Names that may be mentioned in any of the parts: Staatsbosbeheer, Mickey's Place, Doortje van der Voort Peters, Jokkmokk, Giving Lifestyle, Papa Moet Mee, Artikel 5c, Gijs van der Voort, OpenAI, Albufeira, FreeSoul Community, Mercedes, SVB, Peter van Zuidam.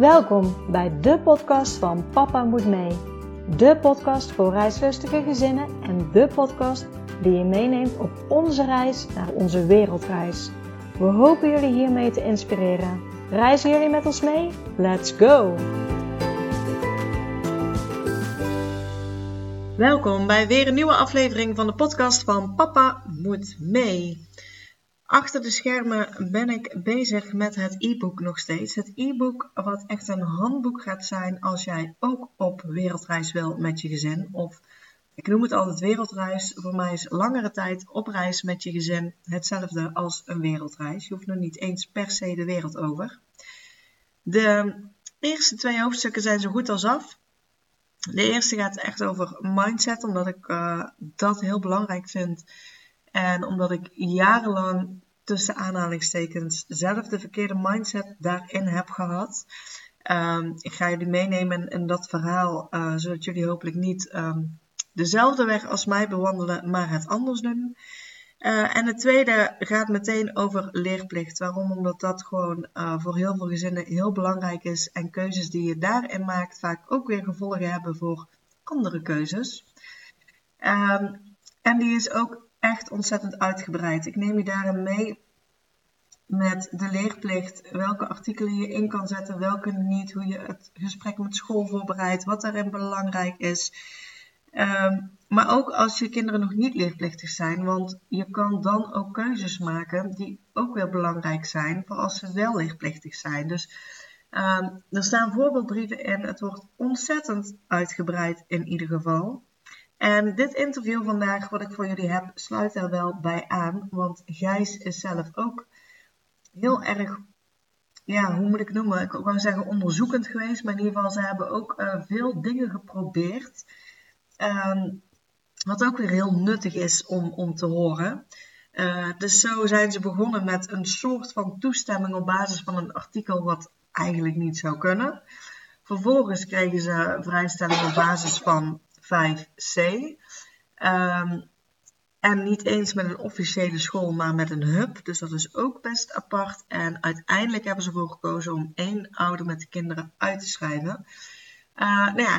Welkom bij de podcast van Papa Moet Mee. De podcast voor reislustige gezinnen en de podcast die je meeneemt op onze reis naar onze wereldreis. We hopen jullie hiermee te inspireren. Reizen jullie met ons mee? Let's go! Welkom bij weer een nieuwe aflevering van de podcast van Papa Moet Mee. Achter de schermen ben ik bezig met het e-book nog steeds. Het e-book wat echt een handboek gaat zijn als jij ook op wereldreis wil met je gezin. Of, ik noem het altijd wereldreis. Voor mij is langere tijd op reis met je gezin hetzelfde als een wereldreis. Je hoeft nog niet eens per se de wereld over. De eerste 2 hoofdstukken zijn zo goed als af. De eerste gaat echt over mindset, omdat ik dat heel belangrijk vind. En omdat ik jarenlang tussen aanhalingstekens zelf de verkeerde mindset daarin heb gehad. Ik ga jullie meenemen in dat verhaal, zodat jullie hopelijk niet dezelfde weg als mij bewandelen, maar het anders doen. En het tweede gaat meteen over leerplicht. Waarom? Omdat dat gewoon voor heel veel gezinnen heel belangrijk is. En keuzes die je daarin maakt vaak ook weer gevolgen hebben voor andere keuzes. En die is ook echt ontzettend uitgebreid. Ik neem je daarin mee met de leerplicht. Welke artikelen je in kan zetten, welke niet. Hoe je het gesprek met school voorbereidt. Wat daarin belangrijk is. Maar ook als je kinderen nog niet leerplichtig zijn. Want je kan dan ook keuzes maken die ook weer belangrijk zijn voor als ze wel leerplichtig zijn. Dus er staan voorbeeldbrieven in. Het wordt ontzettend uitgebreid in ieder geval. En dit interview vandaag wat ik voor jullie heb, sluit daar wel bij aan. Want Gijs is zelf ook heel erg, ja, hoe moet ik noemen? Ik wou zeggen onderzoekend geweest. Maar in ieder geval, ze hebben ook veel dingen geprobeerd. Wat ook weer heel nuttig is om te horen. Dus zo zijn ze begonnen met een soort van toestemming op basis van een artikel wat eigenlijk niet zou kunnen. Vervolgens kregen ze vrijstelling op basis van 5c. En niet eens met een officiële school, maar met een hub. Dus dat is ook best apart. En uiteindelijk hebben ze ervoor gekozen om 1 ouder met de kinderen uit te schrijven.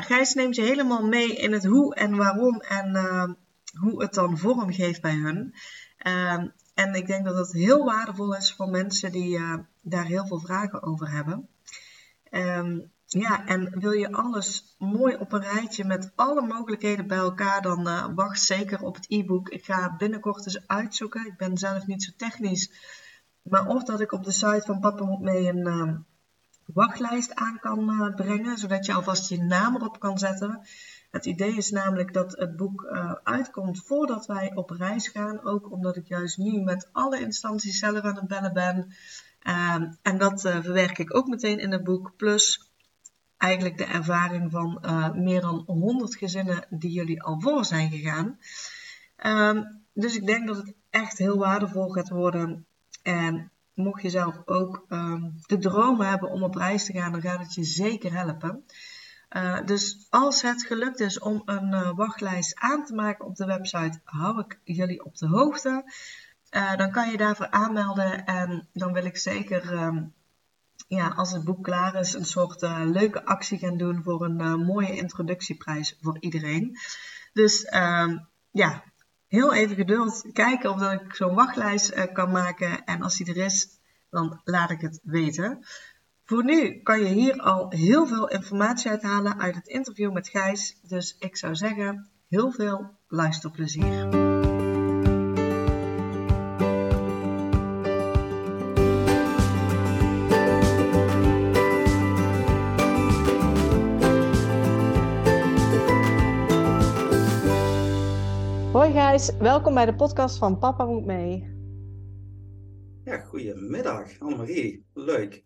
Gijs neemt je helemaal mee in het hoe en waarom en hoe het dan vorm geeft bij hun. En ik denk dat dat heel waardevol is voor mensen die daar heel veel vragen over hebben. En wil je alles mooi op een rijtje met alle mogelijkheden bij elkaar, dan wacht zeker op het e-book. Ik ga binnenkort eens uitzoeken. Ik ben zelf niet zo technisch. Maar of dat ik op de site van Papa Moet Mee een wachtlijst aan kan brengen, zodat je alvast je naam erop kan zetten. Het idee is namelijk dat het boek uitkomt voordat wij op reis gaan. Ook omdat ik juist nu met alle instanties zelf aan het bellen ben. En dat verwerk ik ook meteen in het boek. Plus eigenlijk de ervaring van meer dan 100 gezinnen die jullie al voor zijn gegaan. Dus ik denk dat het echt heel waardevol gaat worden. En mocht je zelf ook de droom hebben om op reis te gaan, dan gaat het je zeker helpen. Dus als het gelukt is om een wachtlijst aan te maken op de website, hou ik jullie op de hoogte. Dan kan je daarvoor aanmelden en dan wil ik zeker als het boek klaar is, een soort leuke actie gaan doen voor een mooie introductieprijs voor iedereen. Dus heel even geduld. Kijken of dat ik zo'n wachtlijst kan maken. En als die er is, dan laat ik het weten. Voor nu kan je hier al heel veel informatie uithalen uit het interview met Gijs. Dus ik zou zeggen, heel veel luisterplezier. Hoi Gijs, welkom bij de podcast van Papa Moet Mee. Ja, goedemiddag Annemarie, leuk.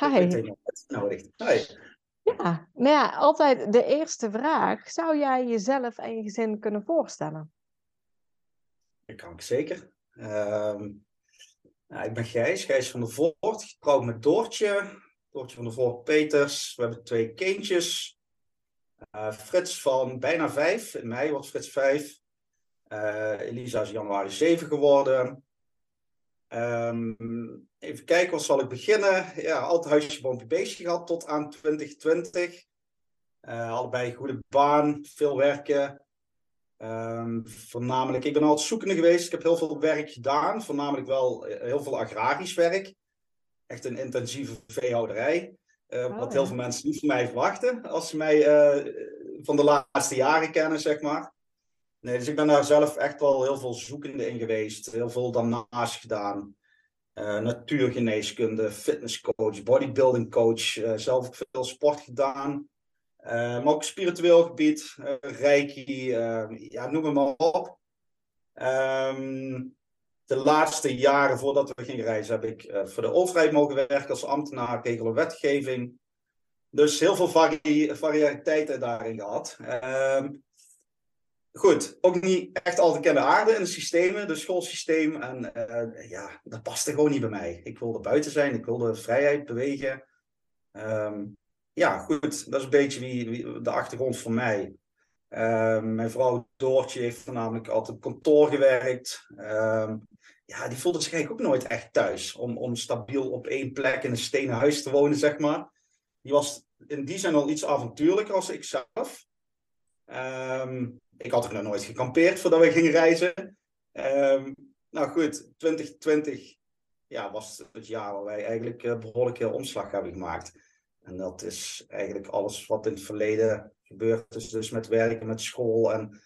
Hi. Ik ben uitgenodigd. Hi. Ja, nou ja, altijd de eerste vraag. Zou jij jezelf en je gezin kunnen voorstellen? Dat kan ik zeker. Ik ben Gijs van der Voort, getrouwd met Doortje van der Voort Peters. We hebben 2 kindjes. Frits van bijna 5, in mei wordt Frits 5. Elisa is januari 7 geworden. Even kijken, waar zal ik beginnen? Ja, altijd huisje, boompje, beestje gehad tot aan 2020. Allebei goede baan, veel werken. Voornamelijk, ik ben altijd zoekende geweest. Ik heb heel veel werk gedaan. Voornamelijk wel heel veel agrarisch werk. Echt een intensieve veehouderij. Wat heel veel mensen niet van mij verwachten. Als ze mij van de laatste jaren kennen, zeg maar. Nee, dus ik ben daar zelf echt wel heel veel zoekende in geweest. Heel veel daarnaast gedaan. Natuurgeneeskunde, fitnesscoach, bodybuilding coach. Zelf ook veel sport gedaan. Maar ook spiritueel gebied, reiki, ja, noem het maar op. De laatste jaren voordat we gingen reizen heb ik voor de overheid mogen werken als ambtenaar, regel en wetgeving. Dus heel veel variëteiten daarin gehad. Goed, ook niet echt al te kennen aarde in de systemen, de schoolsysteem. En ja, dat paste gewoon niet bij mij. Ik wilde buiten zijn, ik wilde vrijheid bewegen. Ja, goed, dat is een beetje de achtergrond voor mij. Mijn vrouw Doortje heeft voornamelijk altijd op kantoor gewerkt. Ja, die voelde zich eigenlijk ook nooit echt thuis. Om stabiel op één plek in een stenen huis te wonen, zeg maar. Die was in die zin al iets avontuurlijker als ik zelf. Ik had ook nog nooit gekampeerd voordat we gingen reizen. Nou goed, 2020 ja, was het jaar waar wij eigenlijk behoorlijk heel omslag hebben gemaakt. En dat is eigenlijk alles wat in het verleden gebeurd is. Dus met werken, met school. En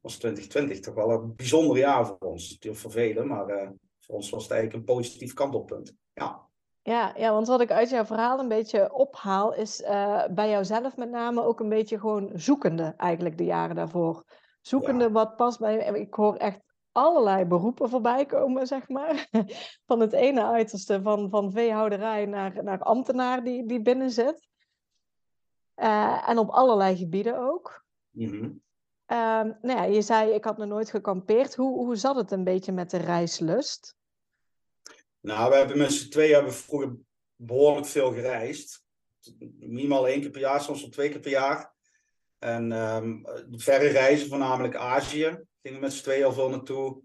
was 2020 toch wel een bijzonder jaar voor ons. Natuurlijk voor velen, maar voor ons was het eigenlijk een positief kantelpunt. Ja. Ja, want wat ik uit jouw verhaal een beetje ophaal is bij jouzelf met name ook een beetje gewoon zoekende eigenlijk de jaren daarvoor. Zoekende wat past bij je. Ik hoor echt allerlei beroepen voorbij komen, zeg maar. Van het ene uiterste, van veehouderij naar ambtenaar die binnen zit. En op allerlei gebieden ook. Mm-hmm. Nou ja, je zei, ik had nog nooit gekampeerd. Hoe zat het een beetje met de reislust? Nou, we hebben met z'n tweeën vroeger behoorlijk veel gereisd. Minimaal 1 keer per jaar, soms wel 2 keer per jaar. En verre reizen, voornamelijk Azië. Gingen we met z'n tweeën al veel naartoe.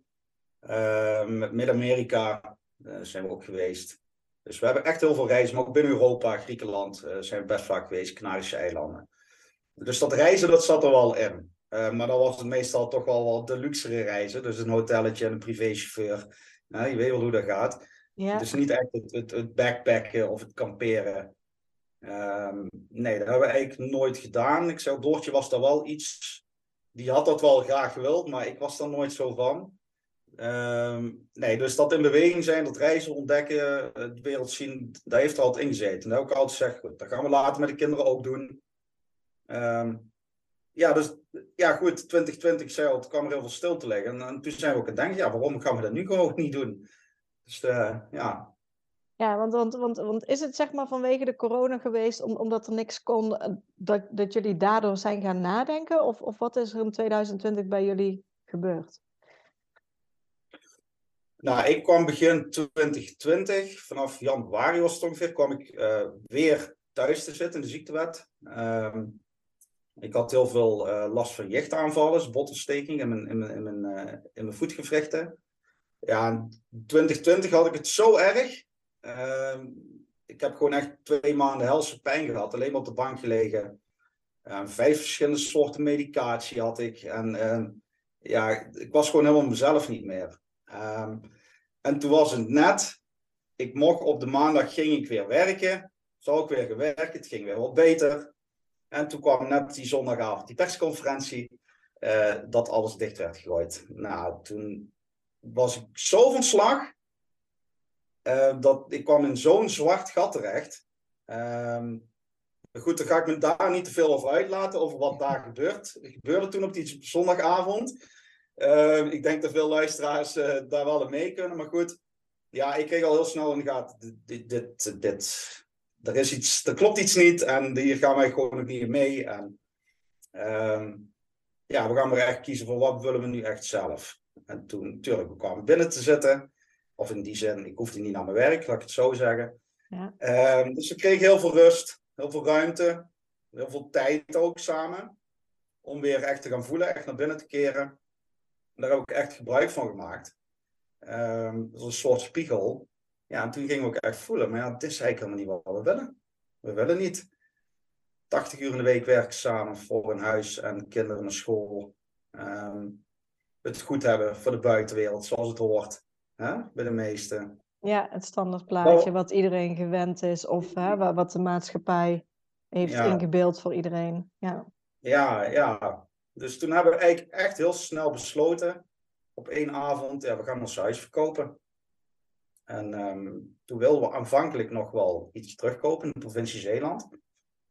Met Midden-Amerika zijn we ook geweest. Dus we hebben echt heel veel reizen. Maar ook binnen Europa, Griekenland zijn we best vaak geweest. Canarische eilanden. Dus dat reizen, dat zat er wel in. Maar dan was het meestal toch wel wat de luxere reizen. Dus een hotelletje en een privéchauffeur. Nou, je weet wel hoe dat gaat. Ja. Dus niet echt het backpacken of het kamperen. Nee, dat hebben we eigenlijk nooit gedaan. Ik zei, Doortje was daar wel iets... Die had dat wel graag gewild, maar ik was daar nooit zo van. Nee, dus dat in beweging zijn, dat reizen, ontdekken, de wereld zien, daar heeft er altijd in gezeten. En dat heb ik altijd gezegd, goed, dat gaan we later met de kinderen ook doen. Ja, dus ja, goed, 2020 zei al, het kwam er heel veel stil te liggen. En toen zijn we ook aan het denken, ja, waarom gaan we dat nu gewoon niet doen? Dus ja. Ja, want is het zeg maar vanwege de corona geweest, omdat er niks kon, dat jullie daardoor zijn gaan nadenken? Of wat is er in 2020 bij jullie gebeurd? Nou, ik kwam begin 2020, vanaf januari was het ongeveer, kwam ik weer thuis te zitten in de ziektewet. Ik had heel veel last van jichtaanvallen, botontsteking in mijn voetgewrichten. Ja, in 2020 had ik het zo erg. Ik heb gewoon echt 2 maanden helse pijn gehad, alleen maar op de bank gelegen. 5 verschillende soorten medicatie had ik. En ja, ik was gewoon helemaal mezelf niet meer. En toen was het net, ik mocht op de maandag ging ik weer werken. Zou ik weer gewerkt, het ging weer wat beter. En toen kwam net die zondagavond die persconferentie, dat alles dicht werd gegooid. Nou, toen was ik zo van slag. Ik kwam in zo'n zwart gat terecht. Goed, dan ga ik me daar niet te veel over uitlaten, over wat daar gebeurt. Het gebeurde toen op die zondagavond. Ik denk dat veel luisteraars daar wel aan mee kunnen. Maar goed, ja, ik kreeg al heel snel in de gaten. Er klopt iets niet en hier gaan wij gewoon nog niet mee. En, ja, we gaan maar echt kiezen voor wat willen we nu echt zelf. En toen, natuurlijk, we kwamen binnen te zitten. Of in die zin, ik hoefde niet naar mijn werk, laat ik het zo zeggen. Ja. Dus ik kreeg heel veel rust, heel veel ruimte, heel veel tijd ook samen. Om weer echt te gaan voelen, echt naar binnen te keren. En daar heb ik echt gebruik van gemaakt. Een soort spiegel. Ja, en toen gingen we ook echt voelen, maar ja, dit is eigenlijk helemaal niet wat we willen. We willen niet 80 uur in de week werken samen voor een huis en kinderen naar school. Het goed hebben voor de buitenwereld, zoals het hoort. Hè? Bij de meesten. Ja, het standaardplaatje wat iedereen gewend is. Of hè, wat de maatschappij heeft ingebeeld voor iedereen. Ja. Dus toen hebben we eigenlijk echt heel snel besloten. Op één avond, we gaan ons huis verkopen. En toen wilden we aanvankelijk nog wel iets terugkopen in de provincie Zeeland.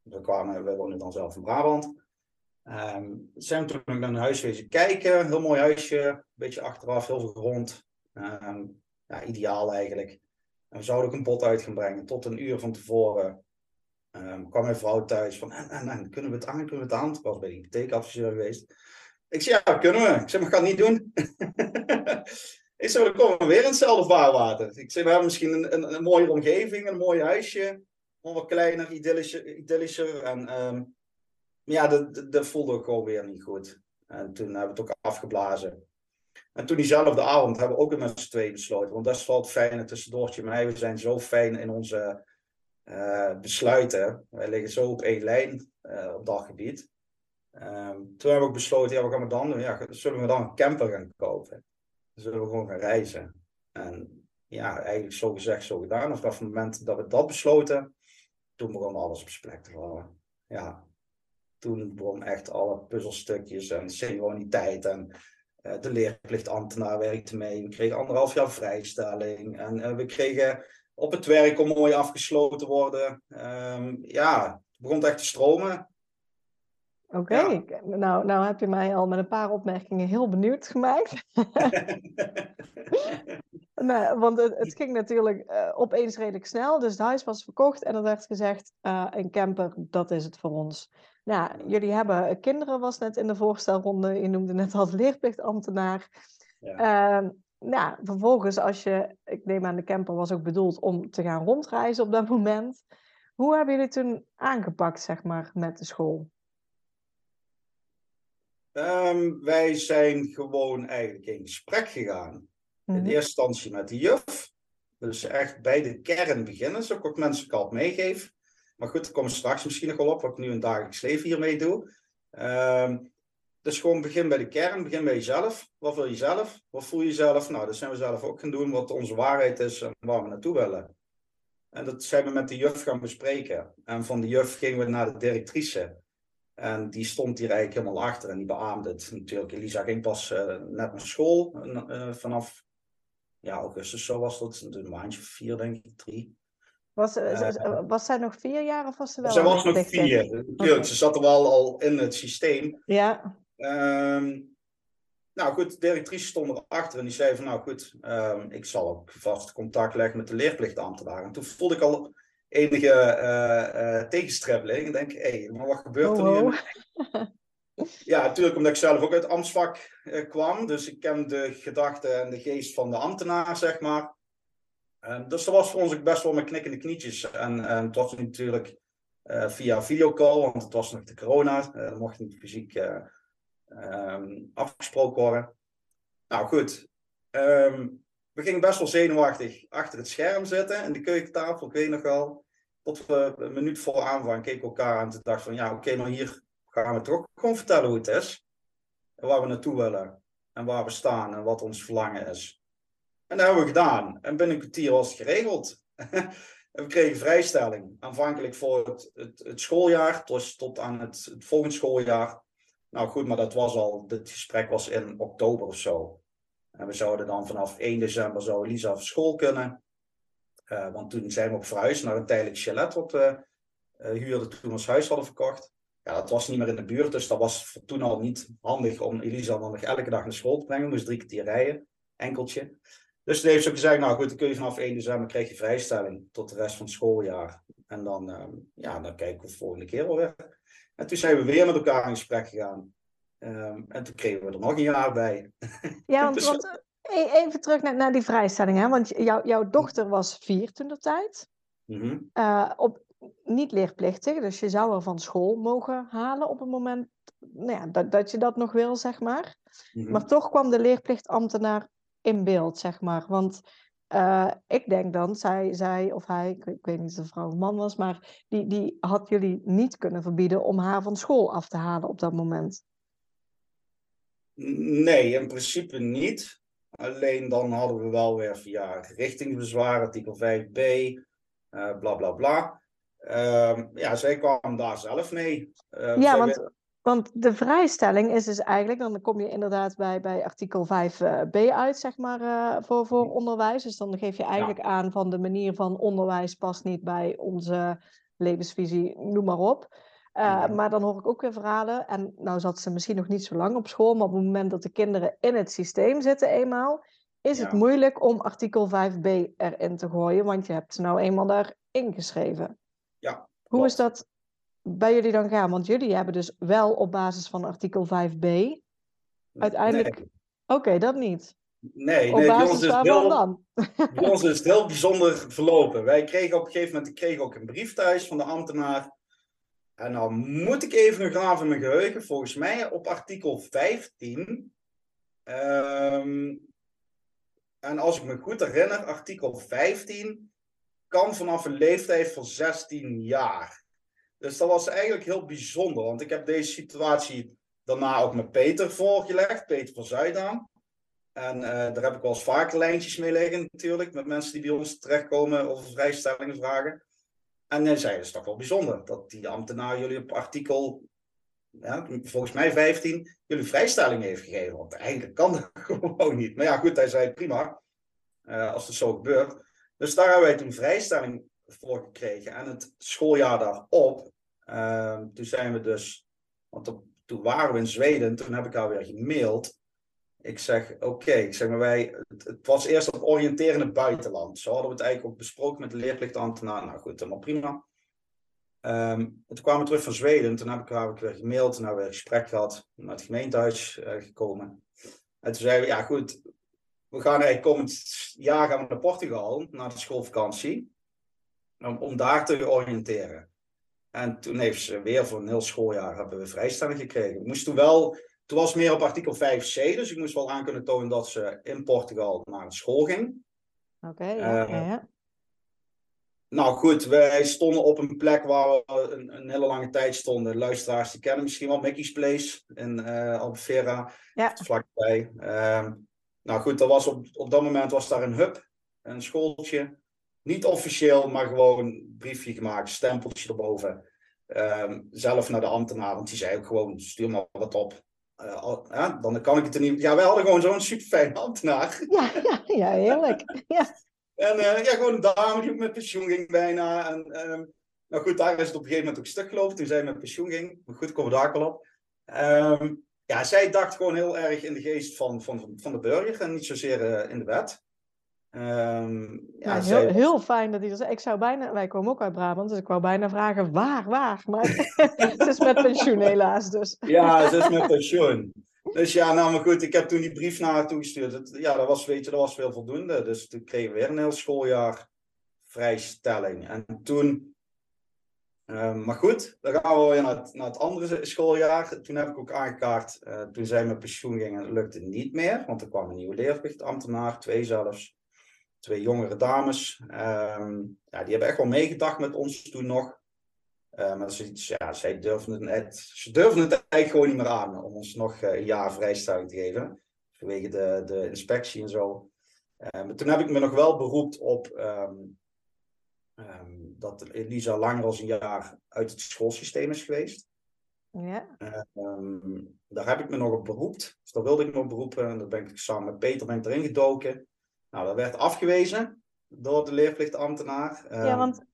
We wonen dan zelf in Brabant. Zijn we toen ook naar een huiswezen kijken. Heel mooi huisje, een beetje achteraf, heel veel grond. Ideaal eigenlijk. En we zouden ook een bod uit gaan brengen. Tot een uur van tevoren kwam mijn vrouw thuis van, kunnen we het aan, Het was bij de hypotheekadviseur geweest. Ik zei, ja, kunnen we. Ik zei, maar ik ga het niet doen. Ik zei, dan komen we weer in hetzelfde vaarwater. Ik zei, we hebben misschien een mooie omgeving, een mooi huisje. Maar wat kleiner, idyllischer. En dat voelde ook gewoon weer niet goed. En toen hebben we het ook afgeblazen. En toen diezelfde avond hebben we ook met z'n tweeën besloten. Want dat is wel het fijne tussendoortje. Maar we zijn zo fijn in onze besluiten. Wij liggen zo op één lijn op dat gebied. Toen hebben we ook besloten, wat gaan we dan doen? Ja, zullen we dan een camper gaan kopen? Dan zullen we gewoon gaan reizen. En ja, eigenlijk zo gezegd, zo gedaan. Vanaf het moment dat we dat besloten, toen begon alles op zijn plek te vallen. Ja, toen begon echt alle puzzelstukjes en synchroniteit en de leerplichtambtenaar werkte mee. We kregen 1,5 jaar vrijstelling en we kregen op het werk om mooi afgesloten te worden. Het begon echt te stromen. Oké. Ja. Nou heb je mij al met een paar opmerkingen heel benieuwd gemaakt. Want het ging natuurlijk opeens redelijk snel. Dus het huis was verkocht en er werd gezegd, een camper, dat is het voor ons. Nou, jullie hebben kinderen, was net in de voorstelronde. Je noemde net al leerplichtambtenaar. Ja. Vervolgens ik neem aan de camper was ook bedoeld om te gaan rondreizen op dat moment. Hoe hebben jullie toen aangepakt, zeg maar, met de school? Wij zijn gewoon eigenlijk in gesprek gegaan. In eerste instantie met de juf. Dus echt bij de kern beginnen. Zodat ik ook mensen kalt meegeef. Maar goed, daar komen we straks misschien nog wel op. Wat ik nu een dagelijks leven hiermee doe. Dus gewoon begin bij de kern. Begin bij jezelf. Wat wil je zelf? Wat voel je zelf? Nou, dat zijn we zelf ook gaan doen. Wat onze waarheid is en waar we naartoe willen. En dat zijn we met de juf gaan bespreken. En van de juf gingen we naar de directrice. En die stond hier eigenlijk helemaal achter en die beaamde het. Natuurlijk, Elisa ging pas net naar school vanaf augustus, zo was dat. Een maandje 4, denk ik, 3. Was zij nog 4 jaar of was ze wel? Zij was nog 4, natuurlijk. Okay. Ze zat er wel al in het systeem. Ja. De directrice stond erachter en die zei van, ik zal ook vast contact leggen met de leerplichtambtenaar. En toen voelde ik al enige tegenstribbeling. Ik denk, maar wat gebeurt er nu? Ja, natuurlijk, omdat ik zelf ook uit het ambtsvak kwam. Dus ik ken de gedachten en de geest van de ambtenaar, zeg maar. Dus dat was voor ons ook best wel met knikkende knietjes. En het was natuurlijk via videocall, want het was nog de corona. Dat mocht niet fysiek afgesproken worden. Nou, goed. We gingen best wel zenuwachtig achter het scherm zitten. In de keukentafel, ik weet nog wel. Tot we een minuut voor aanvang keken elkaar aan. En toen dacht van, maar hier gaan we toch ook gewoon vertellen hoe het is. En waar we naartoe willen. En waar we staan. En wat ons verlangen is. En dat hebben we gedaan. En binnen een kwartier was het geregeld. En we kregen vrijstelling. Aanvankelijk voor het schooljaar. Dus tot aan het volgend schooljaar. Nou goed, maar dat was al. Dit gesprek was in oktober of zo. En we zouden dan vanaf 1 december zou Elisa van school kunnen. Want toen zijn we op verhuisd naar een tijdelijk chalet wat we huurden toen we ons huis hadden verkocht. Ja, dat was niet meer in de buurt, dus dat was toen al niet handig om Elisa dan nog elke dag naar school te brengen. We moesten 3 kwartier rijden, enkeltje. Dus toen heeft ze gezegd, nou goed, dan kun je vanaf 1 december krijg je vrijstelling tot de rest van het schooljaar. En dan, dan kijken we de volgende keer wel weer. En toen zijn we weer met elkaar in gesprek gegaan. En toen kregen we er nog een jaar bij. Ja, want even terug naar die vrijstelling. Hè? Want jouw dochter was 4 toen de tijd. Mm-hmm. Niet leerplichtig. Dus je zou haar van school mogen halen op het moment dat je dat nog wil, zeg maar. Mm-hmm. Maar toch kwam de leerplichtambtenaar in beeld, zeg maar. Want ik denk dan, zij of hij, ik weet niet of het een vrouw of man was, maar die had jullie niet kunnen verbieden om haar van school af te halen op dat moment. Nee, in principe niet. Alleen dan hadden we wel weer via richtingsbezwaar, artikel 5b, bla bla bla. Ja, zij kwam daar zelf mee. Ja, want de vrijstelling is dus eigenlijk, dan kom je inderdaad bij artikel 5b uit, zeg maar, voor onderwijs. Dus dan geef je eigenlijk aan van de manier van onderwijs past niet bij onze levensvisie, noem maar op. Maar dan hoor ik ook weer verhalen, en nou zat ze misschien nog niet zo lang op school, maar op het moment dat de kinderen in het systeem zitten eenmaal, is het moeilijk om artikel 5b erin te gooien, want je hebt ze nou eenmaal daarin geschreven. Ja, hoe is dat bij jullie dan gaan? Want jullie hebben dus wel op basis van artikel 5b uiteindelijk... Nee. Oké, dat niet. Nee, bij ons is het heel bijzonder verlopen. Wij kregen op een gegeven moment ook een brief thuis van de ambtenaar. En dan moet ik even nog graven in mijn geheugen. Volgens mij op artikel 15. En als ik me goed herinner, artikel 15 kan vanaf een leeftijd van 16 jaar. Dus dat was eigenlijk heel bijzonder. Want ik heb deze situatie daarna ook met Peter voorgelegd. Peter van Zuidam. En daar heb ik wel eens vaker lijntjes mee liggen natuurlijk. Met mensen die bij ons terechtkomen over vrijstellingen vragen. En dan zei, dat is toch wel bijzonder, dat die ambtenaar jullie op artikel, volgens mij 15, jullie vrijstelling heeft gegeven. Want eigenlijk kan dat gewoon niet. Maar ja, goed, hij zei, prima, als het zo gebeurt. Dus daar hebben wij toen vrijstelling voor gekregen. En het schooljaar daarop, toen zijn we dus, want toen waren we in Zweden, toen heb ik haar weer gemaild. Ik zeg, maar het was eerst dat oriënteren in het buitenland. Zo hadden we het eigenlijk ook besproken met de leerplichtambtenaar. Nou goed, helemaal prima. Toen kwamen we terug van Zweden. Toen heb ik haar weer gemaild. Toen hebben we een gesprek gehad met het gemeentehuis gekomen. En toen zeiden we, ja goed, we gaan eigenlijk komend jaar gaan we naar Portugal, naar de schoolvakantie. Om daar te oriënteren. En toen heeft ze weer voor een heel schooljaar hebben we vrijstelling gekregen. We moesten toen wel... Het was meer op artikel 5c, dus ik moest wel aan kunnen tonen dat ze in Portugal naar school ging. Oké. Nou goed, wij stonden op een plek waar we een hele lange tijd stonden. Luisteraars die kennen misschien wel Mickey's Place in Albufeira, vlakbij. Nou goed, dat was op dat moment was daar een hub, een schooltje. Niet officieel, maar gewoon een briefje gemaakt, een stempeltje erboven. Zelf naar de ambtenaar, want die zei ook gewoon, stuur maar wat op. Dan kan ik het er niet... Ja, wij hadden gewoon zo'n superfijn ambtenaar. Ja, heerlijk. Ja. En gewoon een dame die met pensioen ging bijna. En, nou goed, daar is het op een gegeven moment ook stuk gelopen toen zij met pensioen ging. Maar goed, komen we daar wel op. Ja, zij dacht gewoon heel erg in de geest van de burger en niet zozeer in de wet. Heel fijn dat hij dat zei. Wij komen ook uit Brabant, dus ik wou bijna vragen waar. Maar ze is met pensioen helaas dus. Ja, ze is met pensioen. Dus ja, nou maar goed, ik heb toen die brief naar haar toegestuurd. Dat was veel voldoende. Dus toen kregen we weer een heel schooljaar vrijstelling. En toen, maar goed, dan gaan we weer naar het andere schooljaar. Toen heb ik ook aangekaart, toen zij met pensioen gingen, lukte niet meer. Want er kwam een nieuwe leerplichtambtenaar, 2 zelfs. 2 jongere dames. Die hebben echt wel meegedacht met ons toen nog. Maar ze durfden het eigenlijk gewoon niet meer aan om ons nog een jaar vrijstelling te geven. Vanwege de inspectie en zo. Maar toen heb ik me nog wel beroept op dat Elisa langer als een jaar uit het schoolsysteem is geweest. Ja. Daar heb ik me nog op beroept. Dus daar wilde ik me op beroepen. En daar ben ik samen met Peter erin gedoken. Nou, dat werd afgewezen door de leerplichtambtenaar. Ja, want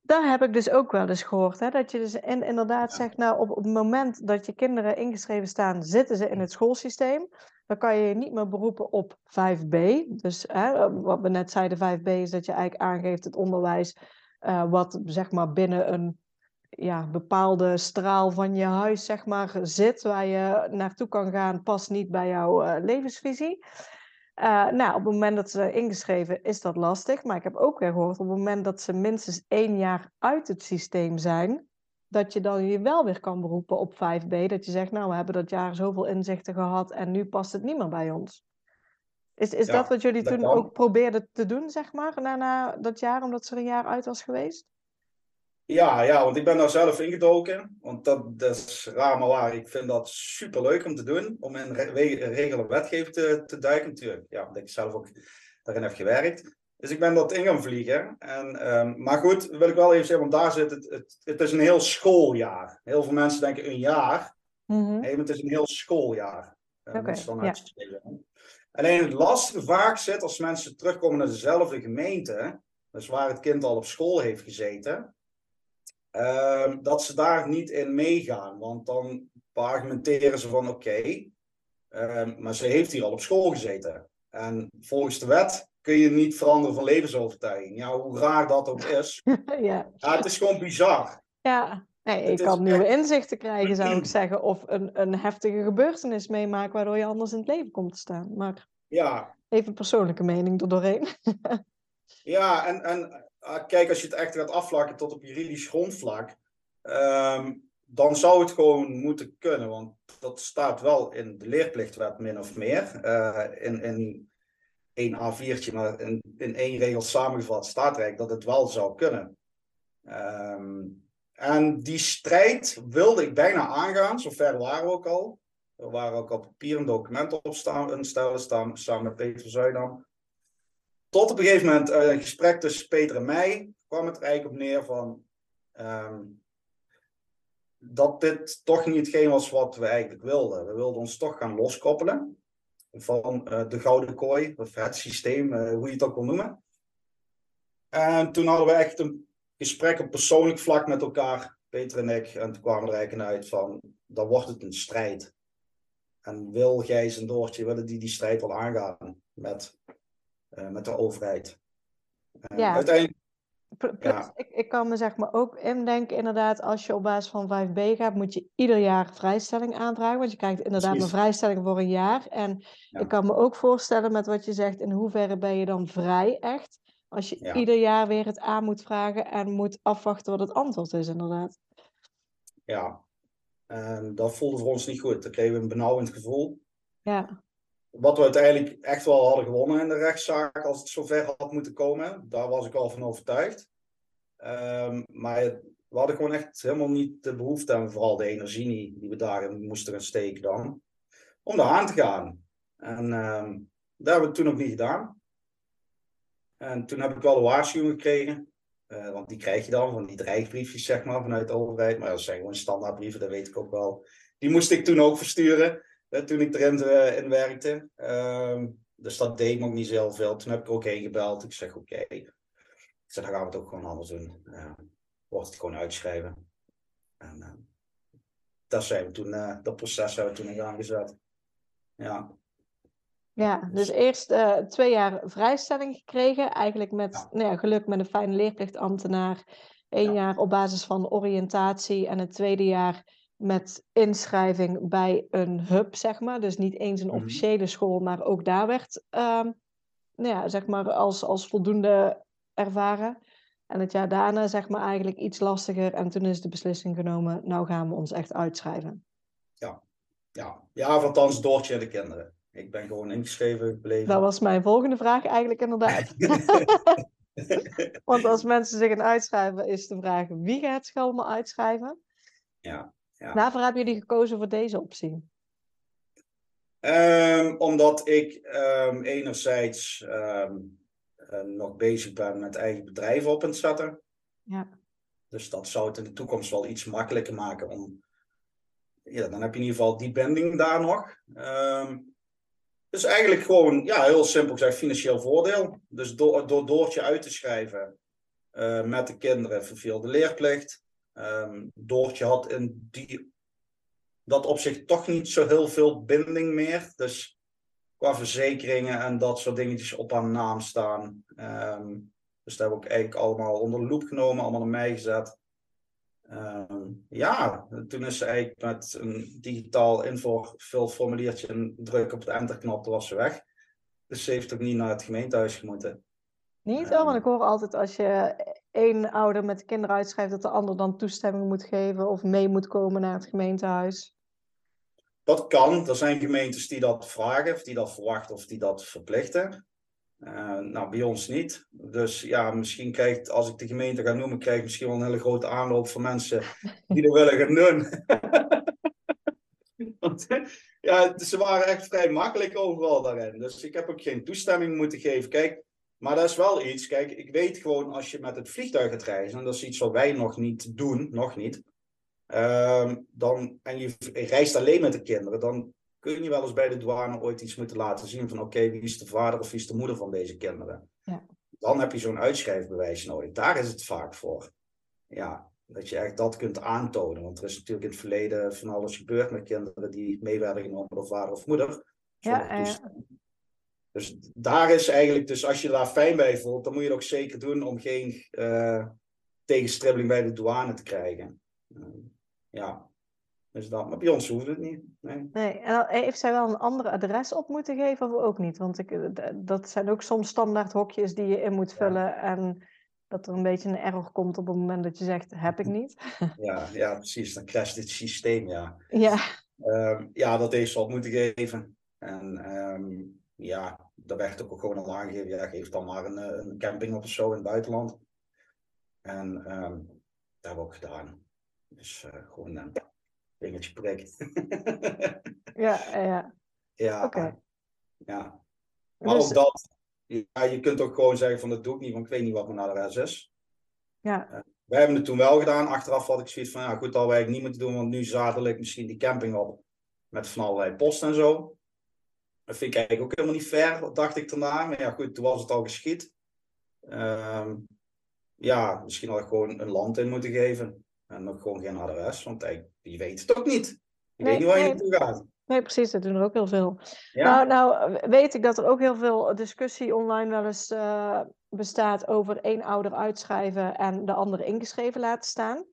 daar heb ik dus ook wel eens gehoord. Hè? Dat je dus inderdaad zegt, nou, op het moment dat je kinderen ingeschreven staan, zitten ze in het schoolsysteem. Dan kan je je niet meer beroepen op 5b. Dus wat we net zeiden, 5b is dat je eigenlijk aangeeft het onderwijs wat zeg maar binnen een bepaalde straal van je huis zeg maar, zit. Waar je naartoe kan gaan, past niet bij jouw levensvisie. Op het moment dat ze zijn ingeschreven is dat lastig. Maar ik heb ook weer gehoord, op het moment dat ze minstens 1 jaar uit het systeem zijn, dat je dan je wel weer kan beroepen op 5b. Dat je zegt, nou we hebben dat jaar zoveel inzichten gehad en nu past het niet meer bij ons. Is dat wat jullie toen ook probeerden te doen, zeg maar, na dat jaar, omdat ze er een jaar uit was geweest? Ja, want ik ben daar zelf ingedoken. Want dat is raar maar waar. Ik vind dat superleuk om te doen. Om in regelen wetgeving te duiken natuurlijk. Ja, omdat ik zelf ook daarin heb gewerkt. Dus ik ben dat in gaan vliegen. En, maar goed, wil ik wel even zeggen, want daar zit het is een heel schooljaar. Heel veel mensen denken een jaar. Mm-hmm. Nee, maar het is een heel schooljaar. Alleen het lastige vaak zit als mensen terugkomen naar dezelfde gemeente. Dus waar het kind al op school heeft gezeten. Dat ze daar niet in meegaan. Want dan argumenteren ze van oké, maar ze heeft hier al op school gezeten. En volgens de wet kun je niet veranderen van levensovertuiging. Ja, hoe raar dat ook is. Ja, het is gewoon bizar. Ja, nee, je kan nieuwe inzichten krijgen, zou ik zeggen. Of een heftige gebeurtenis meemaken, waardoor je anders in het leven komt te staan. Maar even persoonlijke mening erdoorheen. Ja, en kijk, als je het echt gaat afvlakken tot op juridisch grondvlak, dan zou het gewoon moeten kunnen. Want dat staat wel in de leerplichtwet min of meer. In één A4'tje, maar in één regel samengevat staat er dat het wel zou kunnen. En die strijd wilde ik bijna aangaan, zover waren we ook al. Er waren ook al papieren documenten op staan, samen met Peter van Zuidam. Tot op een gegeven moment, een gesprek tussen Peter en mij, kwam het eigenlijk op neer van dat dit toch niet hetgeen was wat we eigenlijk wilden. We wilden ons toch gaan loskoppelen van de gouden kooi, of het systeem, hoe je het ook wil noemen. En toen hadden we echt een gesprek op persoonlijk vlak met elkaar, Peter en ik, en toen kwamen we er eigenlijk uit van, dan wordt het een strijd. En wil Gijs en Doortje, willen die strijd wel aangaan met de overheid? Uiteindelijk... Ik kan me zeg maar ook indenken, inderdaad, als je op basis van 5b gaat, moet je ieder jaar vrijstelling aanvragen, want je krijgt inderdaad een vrijstelling voor een jaar. En ik kan me ook voorstellen met wat je zegt, in hoeverre ben je dan vrij echt, als je ieder jaar weer het aan moet vragen en moet afwachten wat het antwoord is, inderdaad. Ja, en dat voelde voor ons niet goed. Dan kregen we een benauwend gevoel. Ja. Wat we uiteindelijk echt wel hadden gewonnen in de rechtszaak, als het zover had moeten komen. Daar was ik al van overtuigd. Maar we hadden gewoon echt helemaal niet de behoefte en vooral de energie die we daarin moesten gaan steken dan. Om daar aan te gaan. En dat hebben we toen ook niet gedaan. En toen heb ik wel een waarschuwing gekregen. Want die krijg je dan, van die dreigbriefjes zeg maar, vanuit de overheid. Maar dat zijn gewoon standaardbrieven, dat weet ik ook wel. Die moest ik toen ook versturen. Toen ik erin in werkte. Dus dat deed me ook niet zo veel. Toen heb ik er ook heen gebeld. Ik zeg oké, dan gaan we het ook gewoon anders doen. Wordt het gewoon uitschrijven. En dat proces hebben we toen in gang gezet. Ja, dus eerst 2 jaar vrijstelling gekregen. Eigenlijk met geluk met een fijne leerplichtambtenaar. 1 jaar op basis van oriëntatie. En het 2e jaar... met inschrijving bij een hub, zeg maar. Dus niet eens een officiële school, maar ook daar werd, zeg maar, als voldoende ervaren. En het jaar daarna, zeg maar, eigenlijk iets lastiger. En toen is de beslissing genomen, nou gaan we ons echt uitschrijven. Ja, althans Doortje en de kinderen. Ik ben gewoon ingeschreven gebleven. Dat was mijn volgende vraag eigenlijk inderdaad. Want als mensen zich gaan uitschrijven, is de vraag, wie gaat zich allemaal uitschrijven? Ja. Waarvoor hebben jullie gekozen voor deze optie? Omdat ik enerzijds nog bezig ben met eigen bedrijven op het zetten. Ja. Dus dat zou het in de toekomst wel iets makkelijker maken. Dan heb je in ieder geval die binding daar nog. Dus eigenlijk gewoon, heel simpel gezegd, financieel voordeel. Dus door Doortje uit te schrijven met de kinderen verviel de leerplicht. Doortje had in dat opzicht toch niet zo heel veel binding meer. Dus qua verzekeringen en dat soort dingetjes op haar naam staan. Dus dat heb ik eigenlijk allemaal onder de loep genomen, allemaal naar mij gezet. Toen is ze eigenlijk met een digitaal ingevuld formuliertje en druk op de enterknop, was ze weg. Dus ze heeft ook niet naar het gemeentehuis gemoeten. Niet? Want ik hoor altijd als je 1 ouder met de kinderen uitschrijft, dat de ander dan toestemming moet geven of mee moet komen naar het gemeentehuis. Dat kan. Er zijn gemeentes die dat vragen, of die dat verwachten, of die dat verplichten. Nou, bij ons niet. Dus ja, misschien krijgt, als ik de gemeente ga noemen, krijg ik misschien wel een hele grote aanloop van mensen die er willen gaan doen. Want, ja, ze waren echt vrij makkelijk overal daarin. Dus ik heb ook geen toestemming moeten geven. Kijk, maar dat is wel iets. Kijk, ik weet gewoon als je met het vliegtuig gaat reizen, en dat is iets wat wij nog niet doen, nog niet. Dan, en je reist alleen met de kinderen, dan kun je wel eens bij de douane ooit iets moeten laten zien van oké, wie is de vader of wie is de moeder van deze kinderen? Ja. Dan heb je zo'n uitschrijfbewijs nodig. Daar is het vaak voor. Ja, dat je echt dat kunt aantonen. Want er is natuurlijk in het verleden van alles gebeurd met kinderen die mee werden genomen door vader of moeder. Ja, dus daar is eigenlijk, dus als je daar fijn bij voelt, dan moet je het ook zeker doen om geen tegenstribbeling bij de douane te krijgen. Ja, dus dat, maar bij ons hoeft het niet. Nee. Nee, en heeft zij wel een ander adres op moeten geven of ook niet? Want dat zijn ook soms standaard hokjes die je in moet vullen. Ja. En dat er een beetje een error komt op het moment dat je zegt, heb ik niet. Ja, ja precies, dan crasht dit systeem, ja. Ja. Ja, dat heeft ze op moeten geven. En ja, daar werd ook gewoon al aangegeven, ja, geef dan maar een camping op of zo in het buitenland. En dat hebben we ook gedaan. Dus gewoon een dingetje prikt. Ja. Ja, okay. Ja. Maar dus, ook dat. Ja, je kunt ook gewoon zeggen van dat doe ik niet, want ik weet niet wat mijn adres is. Ja. Wij hebben het toen wel gedaan. Achteraf had ik zoiets van, ja goed, dat wij niet moeten doen, want nu zadel ik misschien die camping op met van allerlei post en zo. Dat vind ik eigenlijk ook helemaal niet fair, dat dacht ik daarna. Maar ja goed, toen was het al geschied. Ja, misschien had ik gewoon een land in moeten geven. En ook gewoon geen adres, want je weet het ook niet. Je weet niet waar je naartoe gaat. Nee, precies, dat doen er ook heel veel. Ja. Nou, weet ik dat er ook heel veel discussie online wel eens bestaat over één ouder uitschrijven en de andere ingeschreven laten staan.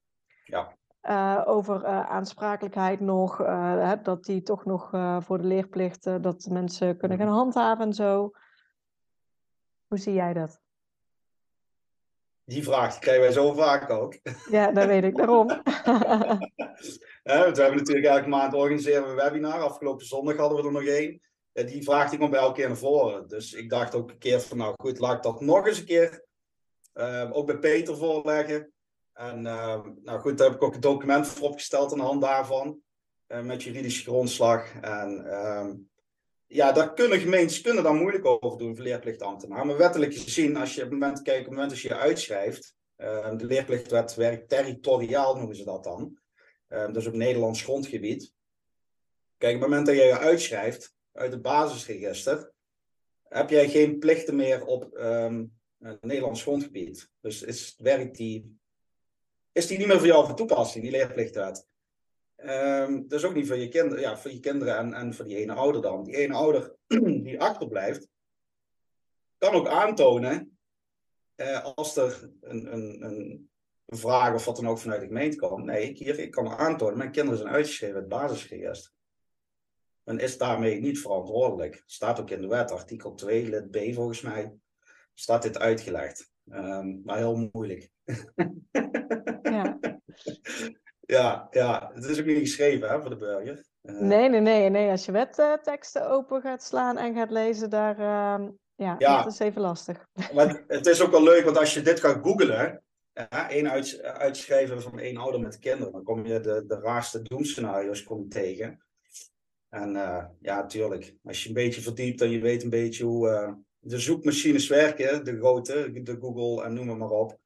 Ja. Over aansprakelijkheid nog, dat die toch nog voor de leerplicht, dat mensen kunnen gaan handhaven en zo. Hoe zie jij dat? Die vraag krijgen wij zo vaak ook. Ja, dat weet ik, daarom. Want we hebben natuurlijk elke maand organiseren we een webinar. Afgelopen zondag hadden we er nog één. Die vraag die komt bij elke keer naar voren. Dus ik dacht ook een keer van, nou goed, laat ik dat nog eens een keer ook bij Peter voorleggen. En nou goed, daar heb ik ook een document voor opgesteld aan de hand daarvan. Met juridische grondslag. En ja, daar kunnen gemeentes daar moeilijk over doen voor leerplichtambtenaren. Maar wettelijk gezien, als je op het moment dat je uitschrijft, de leerplichtwet werkt territoriaal, noemen ze dat dan. Dus op Nederlands grondgebied. Kijk, op het moment dat je uitschrijft uit het basisregister, heb jij geen plichten meer op het Nederlands grondgebied. Dus is die niet meer voor jou van toepassing, die leerplichtwet. Dat is ook niet voor je kinderen, ja, voor je kinderen en voor die ene ouder dan. Die ene ouder die achterblijft, kan ook aantonen als er een vraag of wat dan ook vanuit de gemeente komt. Nee, ik kan aantonen, mijn kinderen zijn uitgeschreven uit het basisregister. Men is daarmee niet verantwoordelijk. Staat ook in de wet, artikel 2, lid B volgens mij, staat dit uitgelegd. Maar heel moeilijk. Ja. Ja, het is ook niet geschreven hè, voor de burger. Nee. Als je wetteksten open gaat slaan en gaat lezen, daar, ja, dat is even lastig. Maar het is ook wel leuk, want als je dit gaat googlen, uitschrijven van één ouder met kinderen, dan kom je de raarste doemscenario's tegen. En ja, natuurlijk, als je een beetje verdiept en je weet een beetje hoe de zoekmachines werken, de grote, de Google en noem het maar op.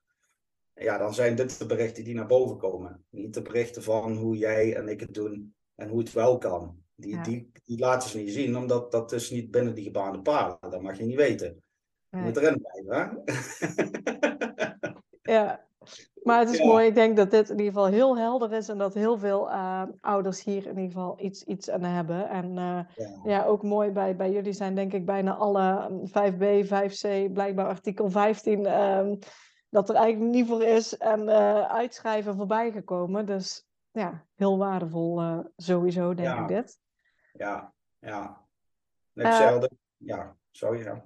Ja, dan zijn dit de berichten die naar boven komen. Niet de berichten van hoe jij en ik het doen en hoe het wel kan. Die laten ze niet zien, omdat dat is niet binnen die gebaande paden. Dat mag je niet weten. Je moet erin blijven, hè? Ja, maar het is mooi. Ik denk dat dit in ieder geval heel helder is en dat heel veel ouders hier in ieder geval iets aan hebben. En ja, ook mooi bij jullie zijn denk ik bijna alle 5b, 5c, blijkbaar artikel 15... dat er eigenlijk niet voor is en uitschrijven voorbij gekomen. Dus ja, heel waardevol sowieso, denk ik dit. Ja. Hetzelfde. Ja, zo ja.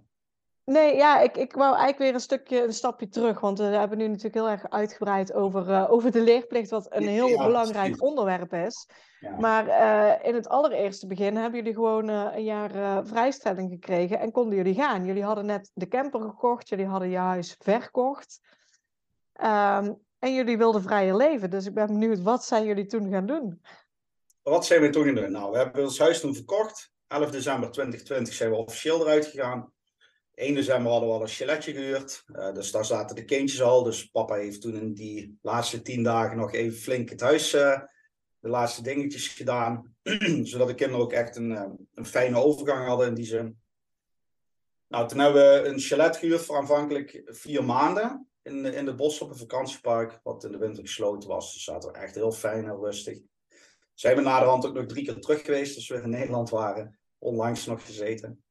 Nee, ja, ik wou eigenlijk weer een stapje terug. Want we hebben nu natuurlijk heel erg uitgebreid over de leerplicht, wat een heel belangrijk onderwerp is. Ja. Maar in het allereerste begin hebben jullie gewoon een jaar vrijstelling gekregen en konden jullie gaan. Jullie hadden net de camper gekocht, jullie hadden je huis verkocht. En jullie wilden vrijer leven. Dus ik ben benieuwd, wat zijn jullie toen gaan doen? Wat zijn we toen gaan doen? Nou, we hebben ons huis toen verkocht. 11 december 2020 zijn we officieel eruit gegaan. 1 december hadden we al een chaletje gehuurd, dus daar zaten de kindjes al. Dus papa heeft toen in die laatste 10 dagen nog even flink het huis, de laatste dingetjes gedaan. Zodat de kinderen ook echt een fijne overgang hadden in die zin. Nou, toen hebben we een chalet gehuurd voor aanvankelijk 4 maanden in het bos op een vakantiepark. Wat in de winter gesloten was, dus zaten we echt heel fijn en rustig. Zijn we naderhand ook nog 3 keer terug geweest als we in Nederland waren, onlangs nog gezeten.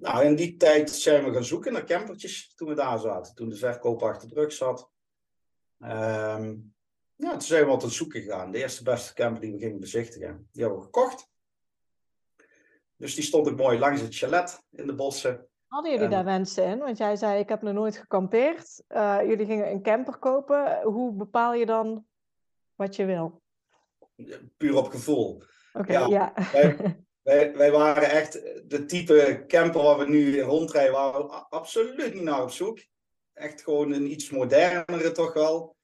Nou, in die tijd zijn we gaan zoeken naar campertjes toen we daar zaten. Toen de verkoop achter de rug zat. Ja, toen zijn we wat aan het zoeken gegaan. De eerste beste camper die we gingen bezichtigen, die hebben we gekocht. Dus die stond ook mooi langs het chalet in de bossen. Hadden jullie daar wensen in? Want jij zei, ik heb nog nooit gekampeerd. Jullie gingen een camper kopen. Hoe bepaal je dan wat je wil? Puur op gevoel. Oké, ja. Wij waren echt de type camper waar we nu in rondrijden, waren we absoluut niet naar op zoek. Echt gewoon een iets modernere toch wel.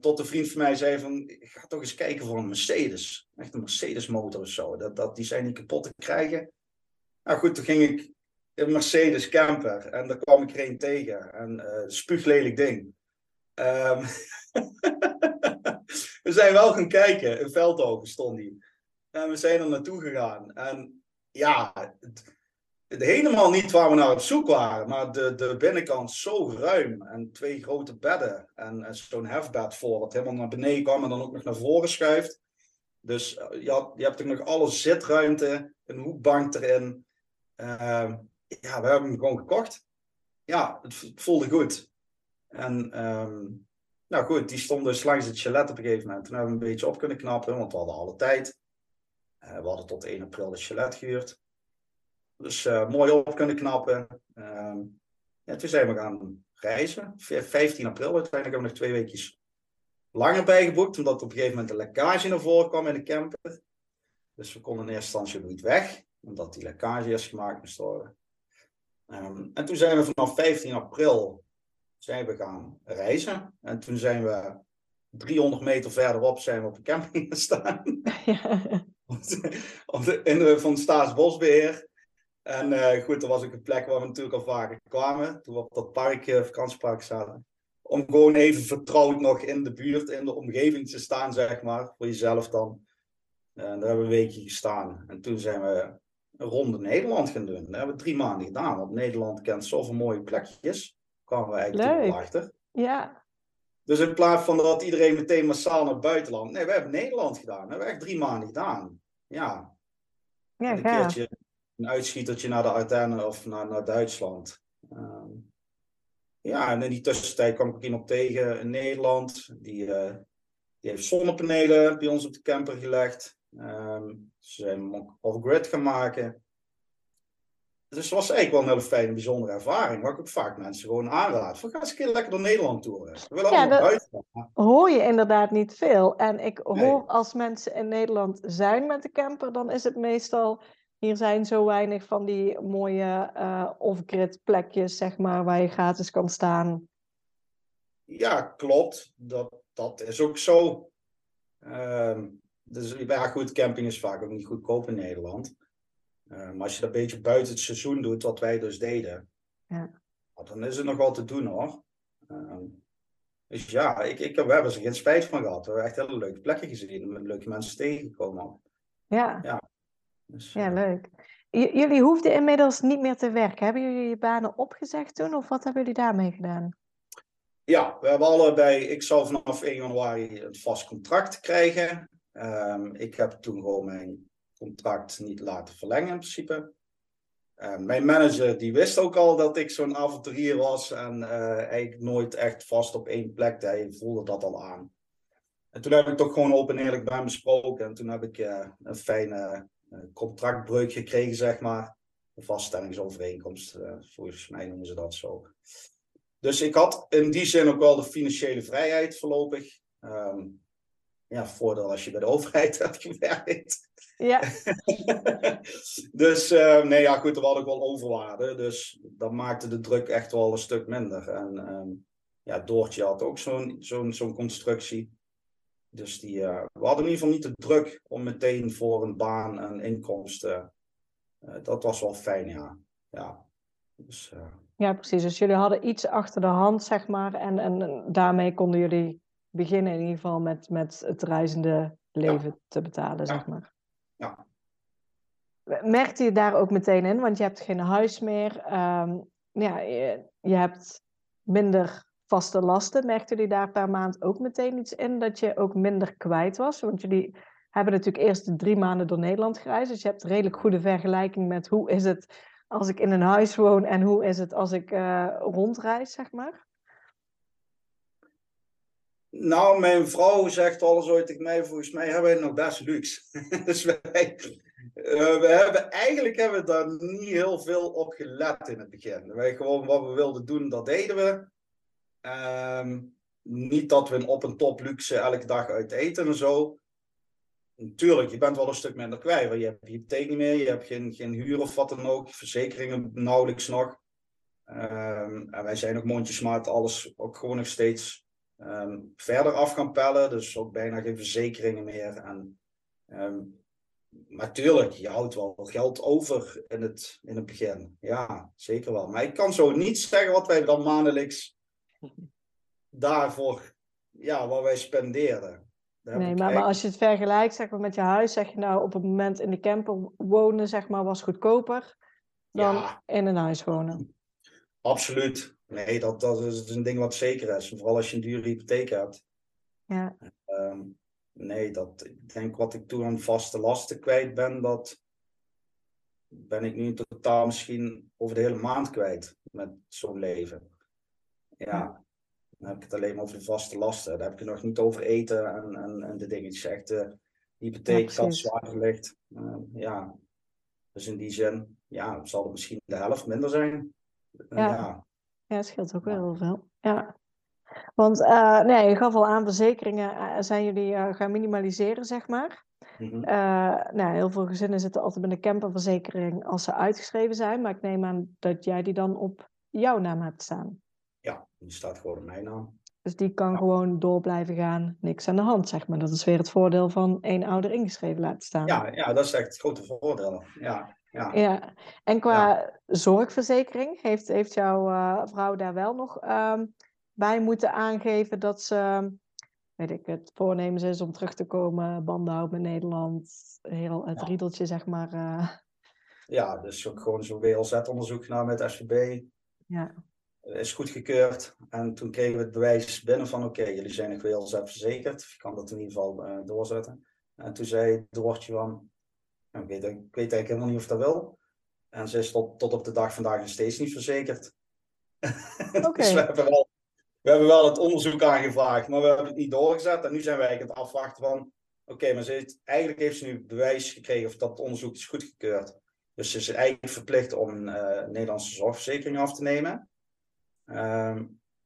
Tot een vriend van mij zei van, ga toch eens kijken voor een Mercedes. Echt een Mercedes motor of zo. Die zijn niet kapot te krijgen. Nou goed, toen ging ik in Mercedes camper en daar kwam ik er een tegen. En spuuglelijk ding. We zijn wel gaan kijken, in Veldhoven stond die. En we zijn er naartoe gegaan. En ja, het helemaal niet waar we naar op zoek waren. Maar de binnenkant zo ruim. En 2 grote bedden. En zo'n hefbed voor. Wat helemaal naar beneden kwam en dan ook nog naar voren schuift. Dus je hebt ook nog alle zitruimte. Een hoekbank erin. Ja, we hebben hem gewoon gekocht. Ja, het voelde goed. En... nou goed, die stond dus langs het chalet op een gegeven moment. Toen hebben we een beetje op kunnen knappen. Want we hadden alle tijd. We hadden tot 1 april de chalet gehuurd. Dus mooi op kunnen knappen. Ja, toen zijn we gaan reizen. 15 april, uiteindelijk hebben we nog 2 weekjes langer bijgeboekt. Omdat op een gegeven moment een lekkage naar voren kwam in de camper. Dus we konden in eerste instantie niet weg. Omdat die lekkage eerst gemaakt moest worden. En toen zijn we vanaf 15 april zijn we gaan reizen. En toen zijn we 300 meter verderop zijn we op een camping gaan staan. Ja. Van het Staatsbosbeheer. En goed, er was ook een plek waar we natuurlijk al vaker kwamen. Toen we op dat park, vakantiepark zaten. Om gewoon even vertrouwd nog in de buurt, in de omgeving te staan, zeg maar. Voor jezelf dan. En daar hebben we een weekje gestaan. En toen zijn we een ronde Nederland gaan doen. Dat hebben we 3 maanden gedaan. Want Nederland kent zoveel mooie plekjes. Kwamen we eigenlijk toen achter. Ja. Dus in plaats van dat iedereen meteen massaal naar het buitenland. Nee, we hebben Nederland gedaan. We hebben echt 3 maanden gedaan. Ja. Ja, een keertje een uitschietertje naar de Ardennen of naar Duitsland. Ja, en in die tussentijd kwam ik iemand tegen in Nederland. Die heeft zonnepanelen bij ons op de camper gelegd. Ze zijn hem off-grid gaan maken. Dus het was eigenlijk wel een hele fijne, bijzondere ervaring. Waar ik ook vaak mensen gewoon aanraad. Ga eens een keer lekker door Nederland toeren. We willen allemaal buiten. Hoor je inderdaad niet veel. En ik hoor als mensen in Nederland zijn met de camper. Dan is het meestal... Hier zijn zo weinig van die mooie off-grid plekjes, zeg maar. Waar je gratis kan staan. Ja, klopt. Dat is ook zo. Dus ja, goed. Camping is vaak ook niet goedkoop in Nederland. Maar als je dat een beetje buiten het seizoen doet, wat wij dus deden, dan is het nog wel te doen hoor. Dus ja, we hebben er geen spijt van gehad. We hebben echt hele leuke plekken gezien, met leuke mensen tegengekomen. Ja. Dus, ja, leuk. Jullie hoefden inmiddels niet meer te werken. Hebben jullie je banen opgezegd toen of wat hebben jullie daarmee gedaan? Ja, we hebben allebei, ik zal vanaf 1 januari een vast contract krijgen. Ik heb toen gewoon mijn contract niet laten verlengen in principe. Mijn manager die wist ook al dat ik zo'n avonturier was en eigenlijk nooit echt vast op 1 plek. Hij voelde dat al aan. En toen heb ik toch gewoon open en eerlijk bij hem besproken en toen heb ik een fijne contractbreuk gekregen, zeg maar. Een vaststellingsovereenkomst, volgens mij noemen ze dat zo. Dus ik had in die zin ook wel de financiële vrijheid voorlopig. Ja, voordeel als je bij de overheid hebt gewerkt. Ja. Dus nee, ja, goed, er had ik wel overwaarde. Dus dat maakte de druk echt wel een stuk minder. En ja, Doortje had ook zo'n constructie. Dus we hadden in ieder geval niet de druk om meteen voor een baan en inkomsten. Dat was wel fijn, ja. Ja, dus, ja, precies. Dus jullie hadden iets achter de hand, zeg maar. En daarmee konden jullie beginnen in ieder geval met het reizende leven te betalen, zeg maar. Ja. Merkte je daar ook meteen in? Want je hebt geen huis meer. Ja, je hebt minder vaste lasten. Merkten jullie daar per maand ook meteen iets in? Dat je ook minder kwijt was? Want jullie hebben natuurlijk eerst de 3 maanden door Nederland gereisd. Dus je hebt redelijk goede vergelijking met hoe is het als ik in een huis woon en hoe is het als ik rondreis, zeg maar. Nou, mijn vrouw zegt alles ooit tegen mij, volgens mij hebben we het nog best luxe. Dus we hebben daar niet heel veel op gelet in het begin. Wij gewoon wat we wilden doen, dat deden we. Niet dat we op een top luxe elke dag uit eten en zo. Natuurlijk, je bent wel een stuk minder kwijt. Want je hebt je hypotheek niet meer, je hebt geen huur of wat dan ook. Verzekeringen nauwelijks nog. En wij zijn ook mondjesmaat alles ook gewoon nog steeds verder af gaan pellen. Dus ook bijna geen verzekeringen meer. En, maar tuurlijk, je houdt wel geld over in het begin. Ja, zeker wel. Maar ik kan zo niet zeggen wat wij dan maandelijks daarvoor, ja, wat wij spendeerden. Nee, maar als je het vergelijkt, zeg maar, met je huis, zeg je nou op het moment in de camper wonen, zeg maar, was goedkoper dan in een huis wonen. Absoluut. Nee, dat is een ding wat zeker is. Vooral als je een dure hypotheek hebt. Ja. Nee, ik denk wat ik toen aan vaste lasten kwijt ben, dat ben ik nu in totaal misschien over de hele maand kwijt met zo'n leven. Ja. Dan heb ik het alleen maar over de vaste lasten. Daar heb ik het nog niet over eten en de dingetjes. Echt de hypotheek, dat zwaar gelegd. Ja. Dus in die zin, ja, zal het misschien de helft minder zijn. Ja, dat scheelt ook wel heel veel. Ja. Want nee, je gaf al aan, verzekeringen zijn jullie gaan minimaliseren, zeg maar. Mm-hmm. Nou, heel veel gezinnen zitten altijd met een camperverzekering als ze uitgeschreven zijn. Maar ik neem aan dat jij die dan op jouw naam hebt staan. Ja, die staat gewoon in mijn naam. Dus die kan gewoon door blijven gaan, niks aan de hand, zeg maar. Dat is weer het voordeel van één ouder ingeschreven laten staan. Ja, dat is echt het grote voordeel. Ja. En qua zorgverzekering, heeft jouw vrouw daar wel nog bij moeten aangeven dat ze, weet ik, het voornemens is om terug te komen, banden houdt met Nederland, heel het riedeltje, zeg maar. Ja, dus ook gewoon zo'n WLZ-onderzoek gedaan met SVB. Ja. Is goedgekeurd. En toen kregen we het bewijs binnen van oké, jullie zijn nog wel zelf verzekerd. Je kan dat in ieder geval doorzetten. En toen zei Doortje van, ik weet eigenlijk helemaal niet of dat wil. En ze is tot op de dag vandaag nog steeds niet verzekerd. Okay. Dus we hebben wel het onderzoek aangevraagd, maar we hebben het niet doorgezet. En nu zijn wij eigenlijk aan het afwachten van, oké, maar eigenlijk heeft ze nu bewijs gekregen of dat het onderzoek is goedgekeurd. Dus ze is eigenlijk verplicht om een Nederlandse zorgverzekering af te nemen.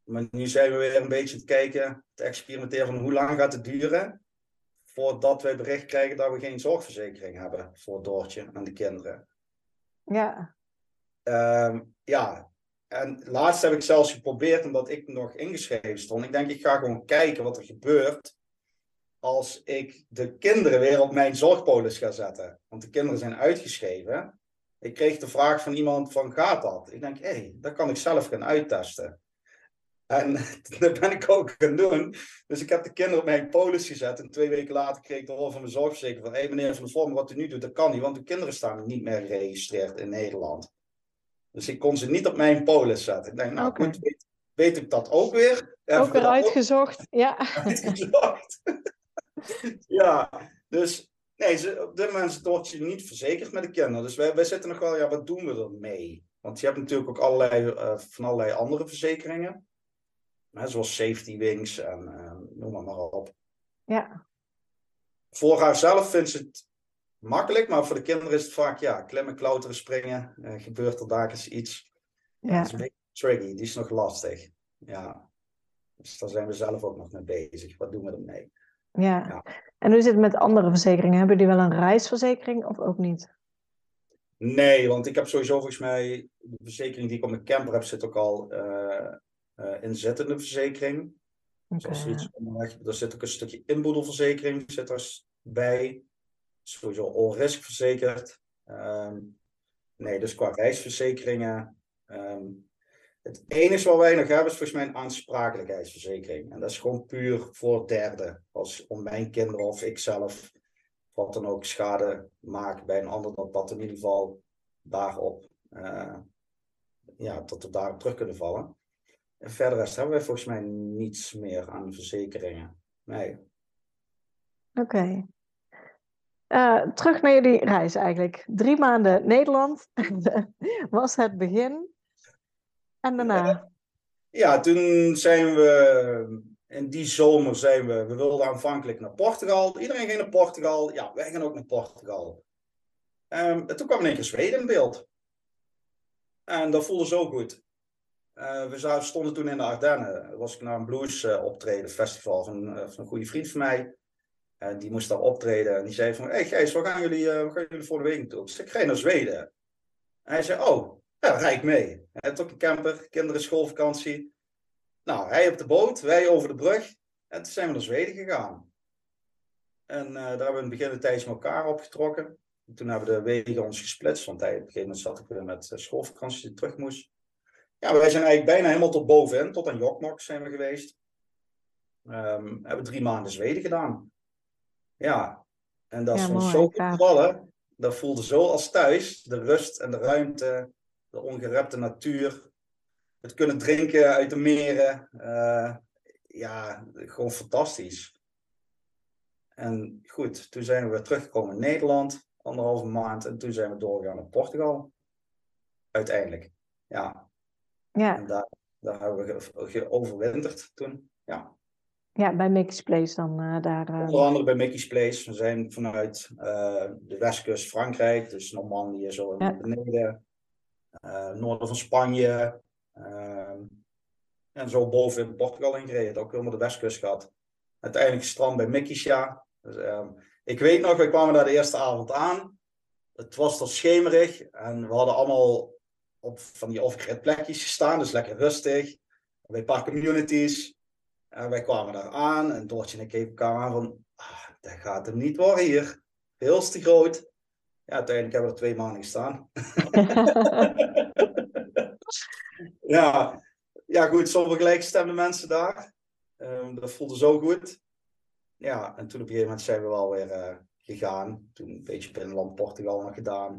Maar nu zijn we weer een beetje aan het kijken, te experimenteren van hoe lang gaat het duren voordat wij bericht krijgen dat we geen zorgverzekering hebben voor Doortje en de kinderen. Ja. Ja, en laatst heb ik zelfs geprobeerd, omdat ik nog ingeschreven stond. Ik denk, ik ga gewoon kijken wat er gebeurt als ik de kinderen weer op mijn zorgpolis ga zetten. Want de kinderen zijn uitgeschreven. Ik kreeg de vraag van iemand van, gaat dat? Ik denk, dat kan ik zelf gaan uittesten. En dat ben ik ook gaan doen. Dus ik heb de kinderen op mijn polis gezet. En 2 weken later kreeg ik de rol van mijn zorgverzekering van, meneer Van der Vorm, wat u nu doet, dat kan niet. Want de kinderen staan niet meer geregistreerd in Nederland. Dus ik kon ze niet op mijn polis zetten. Ik denk, nou okay, goed, weet ik dat ook weer. Ook weer uitgezocht, uitgezocht. Ja, dus... Nee, op dit moment is je niet verzekerd met de kinderen. Dus wij zitten nog wel, wat doen we ermee? Want je hebt natuurlijk ook van allerlei andere verzekeringen. Hè, zoals safety wings en noem maar op. Ja. Voor haarzelf vindt ze het makkelijk, maar voor de kinderen is het vaak, ja, klimmen, klauteren, springen. Gebeurt er daar eens iets. Ja. Dat is een beetje tricky, die is nog lastig. Ja. Dus daar zijn we zelf ook nog mee bezig. Wat doen we ermee? Ja. Ja. En hoe zit het met andere verzekeringen? Hebben jullie wel een reisverzekering of ook niet? Nee, want ik heb sowieso volgens mij... De verzekering die ik op mijn camper heb zit ook al inzittende verzekering. Okay, dus iets onderweg, er zit ook een stukje inboedelverzekering zit er bij. Sowieso all risk verzekerd. Nee, dus qua reisverzekeringen... het enige wat wij nog hebben is volgens mij een aansprakelijkheidsverzekering. En dat is gewoon puur voor derden. Als om mijn kinderen of ikzelf wat dan ook schade maak bij een ander, dat dat in ieder geval daarop, dat we daarop terug kunnen vallen. En verder hebben wij volgens mij niets meer aan verzekeringen. Nee. Oké. Terug naar jullie reis eigenlijk. 3 maanden Nederland was het begin. En daarna? Ja, toen zijn we, in die zomer zijn we, we wilden aanvankelijk naar Portugal. Iedereen ging naar Portugal. Ja, wij gaan ook naar Portugal. En toen kwam in één keer Zweden in beeld. En dat voelde zo goed. We stonden toen in de Ardennen. Was ik naar een blues optreden, festival van een goede vriend van mij. En die moest daar optreden. En die zei van, hey Gijs, waar gaan jullie volgende week naartoe? Dus ik ga naar Zweden. En hij zei, oh. Ja, rij ik mee. Hij had ook een camper, kinderen, schoolvakantie. Nou, hij op de boot, wij over de brug. En toen zijn we naar Zweden gegaan. En daar hebben we in het begin een tijdje met elkaar opgetrokken. En toen hebben we de wegen ons gesplitst. Want hij op een gegeven moment zat ik weer met schoolvakantie die terug moest. Ja, wij zijn eigenlijk bijna helemaal tot bovenin. Tot aan Jokkmokk zijn we geweest. Hebben 3 maanden Zweden gedaan. Ja, en dat is ons zo goed gevallen. Dat voelde zo als thuis. De rust en de ruimte. De ongerepte natuur. Het kunnen drinken uit de meren. Gewoon fantastisch. En goed, toen zijn we weer teruggekomen in Nederland. 1,5 maand. En toen zijn we doorgegaan naar Portugal. Uiteindelijk. Ja. Ja. En daar hebben we geoverwinterd toen. Ja. Ja, bij Mickey's Place dan. Onder andere bij Mickey's Place. We zijn vanuit de westkust Frankrijk. Dus Normandië zo naar beneden. Noorden van Spanje. En zo boven in Portugal ingereden. Ook helemaal de westkust gehad. Uiteindelijk strand bij Mickey's. Dus, ik weet nog, we kwamen daar de eerste avond aan. Het was toch schemerig. En we hadden allemaal op van die off-grid plekjes gestaan. Dus lekker rustig. Bij een paar communities. En wij kwamen daar aan. En Doortje en ik keken elkaar aan van... Ah, dat gaat hem niet worden hier. Heel te groot. Ja, uiteindelijk hebben we er 2 maanden gestaan. ja, goed, sommige gelijkstemde mensen daar. Dat voelde zo goed. Ja, en toen op een gegeven moment zijn we wel weer gegaan. Toen een beetje binnenland Portugal nog gedaan.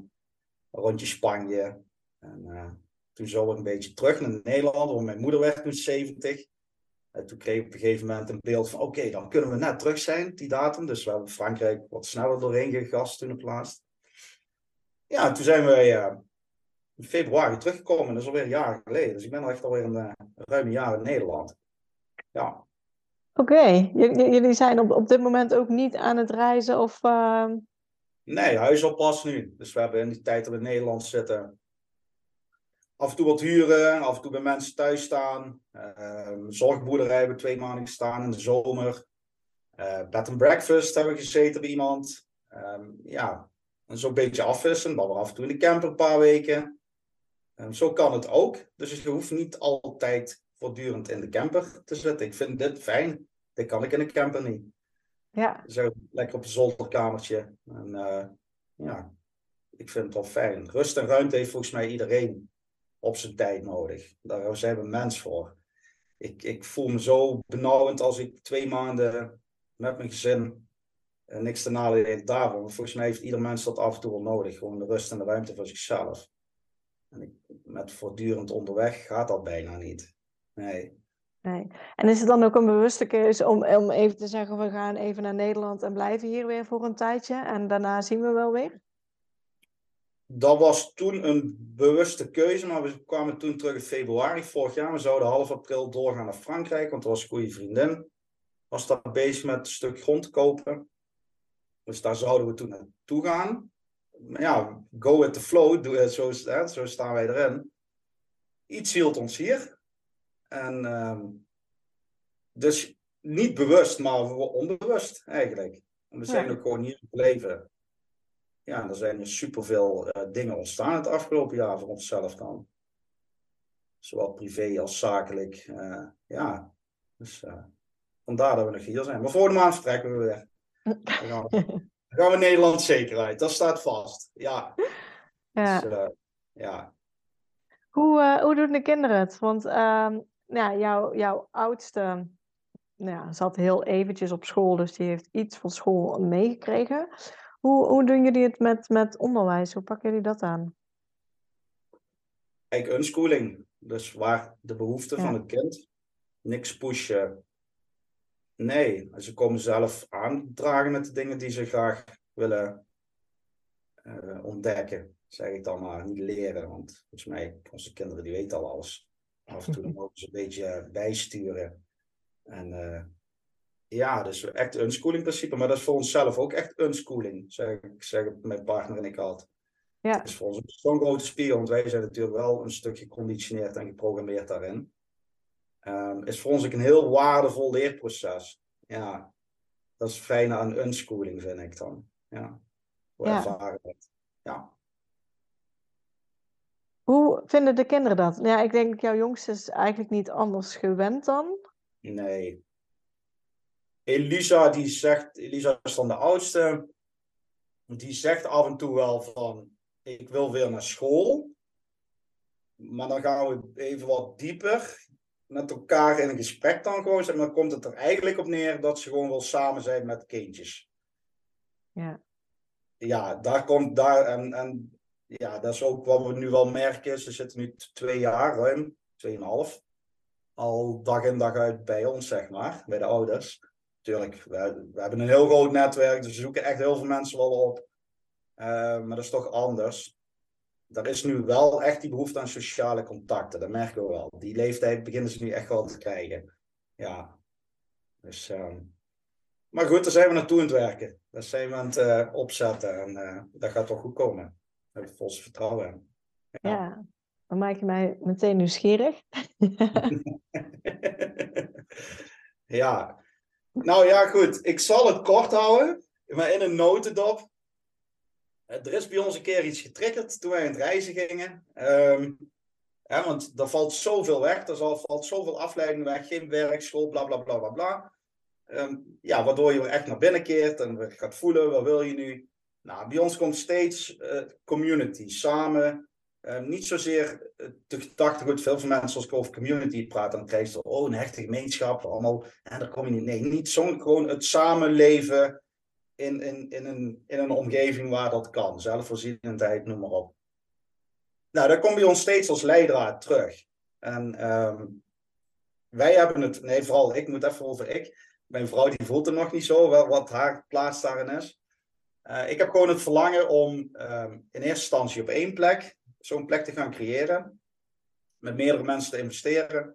Een rondje Spanje. En toen zo een beetje terug naar Nederland. Want mijn moeder werd toen 70. En toen kreeg ik op een gegeven moment een beeld van... Oké, dan kunnen we net terug zijn, die datum. Dus we hebben Frankrijk wat sneller doorheen gegast toen op laatst. Ja, toen zijn we in februari teruggekomen. Dat is alweer jaren geleden. Dus ik ben al echt alweer een ruim jaar in Nederland. Ja. Oké. Jullie zijn op dit moment ook niet aan het reizen? Of, Nee, huishoud pas nu. Dus we hebben in die tijd dat we in Nederland zitten... af en toe wat huren, af en toe bij mensen thuis staan. Zorgboerderij hebben we 2 maanden gestaan in de zomer. Bed and breakfast hebben we gezeten bij iemand. En zo'n beetje afwissen, dan weer af en toe in de camper een paar weken. En zo kan het ook. Dus je hoeft niet altijd voortdurend in de camper te zitten. Ik vind dit fijn. Dit kan ik in de camper niet. Ja. Zo lekker op een zolderkamertje. En, ik vind het wel fijn. Rust en ruimte heeft volgens mij iedereen op zijn tijd nodig. Daar zijn we mens voor. Ik voel me zo benauwend als ik 2 maanden met mijn gezin... En niks te nadelen daarvan. Want volgens mij heeft ieder mens dat af en toe wel nodig. Gewoon de rust en de ruimte voor zichzelf. En met voortdurend onderweg gaat dat bijna niet. Nee. En is het dan ook een bewuste keuze om even te zeggen... we gaan even naar Nederland en blijven hier weer voor een tijdje... en daarna zien we wel weer? Dat was toen een bewuste keuze. Maar we kwamen toen terug in februari vorig jaar. We zouden half april doorgaan naar Frankrijk. Want er was een goede vriendin. Was daar bezig met een stuk grond te kopen... Dus daar zouden we toen naartoe gaan. Ja, go with the flow, zo staan wij erin. Iets hield ons hier. En dus niet bewust, maar onbewust eigenlijk. En we zijn ook gewoon hier gebleven. Ja, en er zijn dus superveel dingen ontstaan het afgelopen jaar voor onszelf dan. Zowel privé als zakelijk. Ja, dus vandaar dat we nog hier zijn. Maar volgende maand vertrekken we weer. Dan gaan we Nederland zeker uit. Dat staat vast. Ja. Ja. Dus, ja. Hoe doen de kinderen het? Want jouw oudste zat heel eventjes op school. Dus die heeft iets van school meegekregen. Hoe doen jullie het met onderwijs? Hoe pakken jullie dat aan? Eigenlijk unschooling. Dus waar de behoefte van het kind. Niks pushen. Nee, ze komen zelf aandragen met de dingen die ze graag willen ontdekken. Zeg ik dan maar, niet leren. Want volgens mij, onze kinderen die weten al alles. Af en toe mogen ze een beetje bijsturen. En dus echt unschooling principe. Maar dat is voor onszelf ook echt unschooling. Zeg mijn partner en ik altijd. Ja. Dat is voor ons zo'n grote spiegel. Want wij zijn natuurlijk wel een stuk geconditioneerd en geprogrammeerd daarin. Is voor ons ook een heel waardevol leerproces. Ja, dat is fijn aan unschooling, vind ik dan. Ja, voor ervaren. Ja. Hoe vinden de kinderen dat? Ja, ik denk, jouw jongste is eigenlijk niet anders gewend dan? Nee. Elisa is dan de oudste. Die zegt af en toe wel van, ik wil weer naar school. Maar dan gaan we even wat dieper met elkaar in een gesprek dan gewoon. En dan komt het er eigenlijk op neer dat ze gewoon wil samen zijn met kindjes. Ja. Ja, daar komt daar en ja, dat is ook wat we nu wel merken. Ze zitten nu 2 jaar ruim, 2,5. Al dag in dag uit bij ons, zeg maar. Bij de ouders. Tuurlijk, we hebben een heel groot netwerk. Dus we zoeken echt heel veel mensen wel op. Maar dat is toch anders. Er is nu wel echt die behoefte aan sociale contacten. Dat merken we wel. Die leeftijd beginnen ze nu echt wel te krijgen. Ja. Dus, maar goed, daar zijn we naartoe aan het werken. Daar zijn we aan het opzetten. En dat gaat wel goed komen. Daar hebben we volste vertrouwen in. Ja. Dan maak je mij meteen nieuwsgierig. Ja. Nou ja, goed. Ik zal het kort houden. Maar in een notendop. Er is bij ons een keer iets getriggerd toen wij aan het reizen gingen. Want er valt zoveel weg. Er valt zoveel afleiding weg. Geen werk, school, bla bla bla bla bla. Waardoor je echt naar binnen keert. En gaat voelen, wat wil je nu? Nou, bij ons komt steeds community samen. Niet zozeer de gedachte, goed, veel van mensen als ik over community praat, dan krijg je een hechte gemeenschap, allemaal, en daar kom je niet. Nee, niet zo'n, gewoon het samenleven in een omgeving waar dat kan. Zelfvoorzienendheid, noem maar op. Nou, daar kom je ons steeds als leidraad terug. En wij hebben het, nee, vooral ik, moet even over ik. Mijn vrouw die voelt het nog niet zo, wel wat haar plaats daarin is. Ik heb gewoon het verlangen om in eerste instantie op één plek, zo'n plek te gaan creëren. Met meerdere mensen te investeren.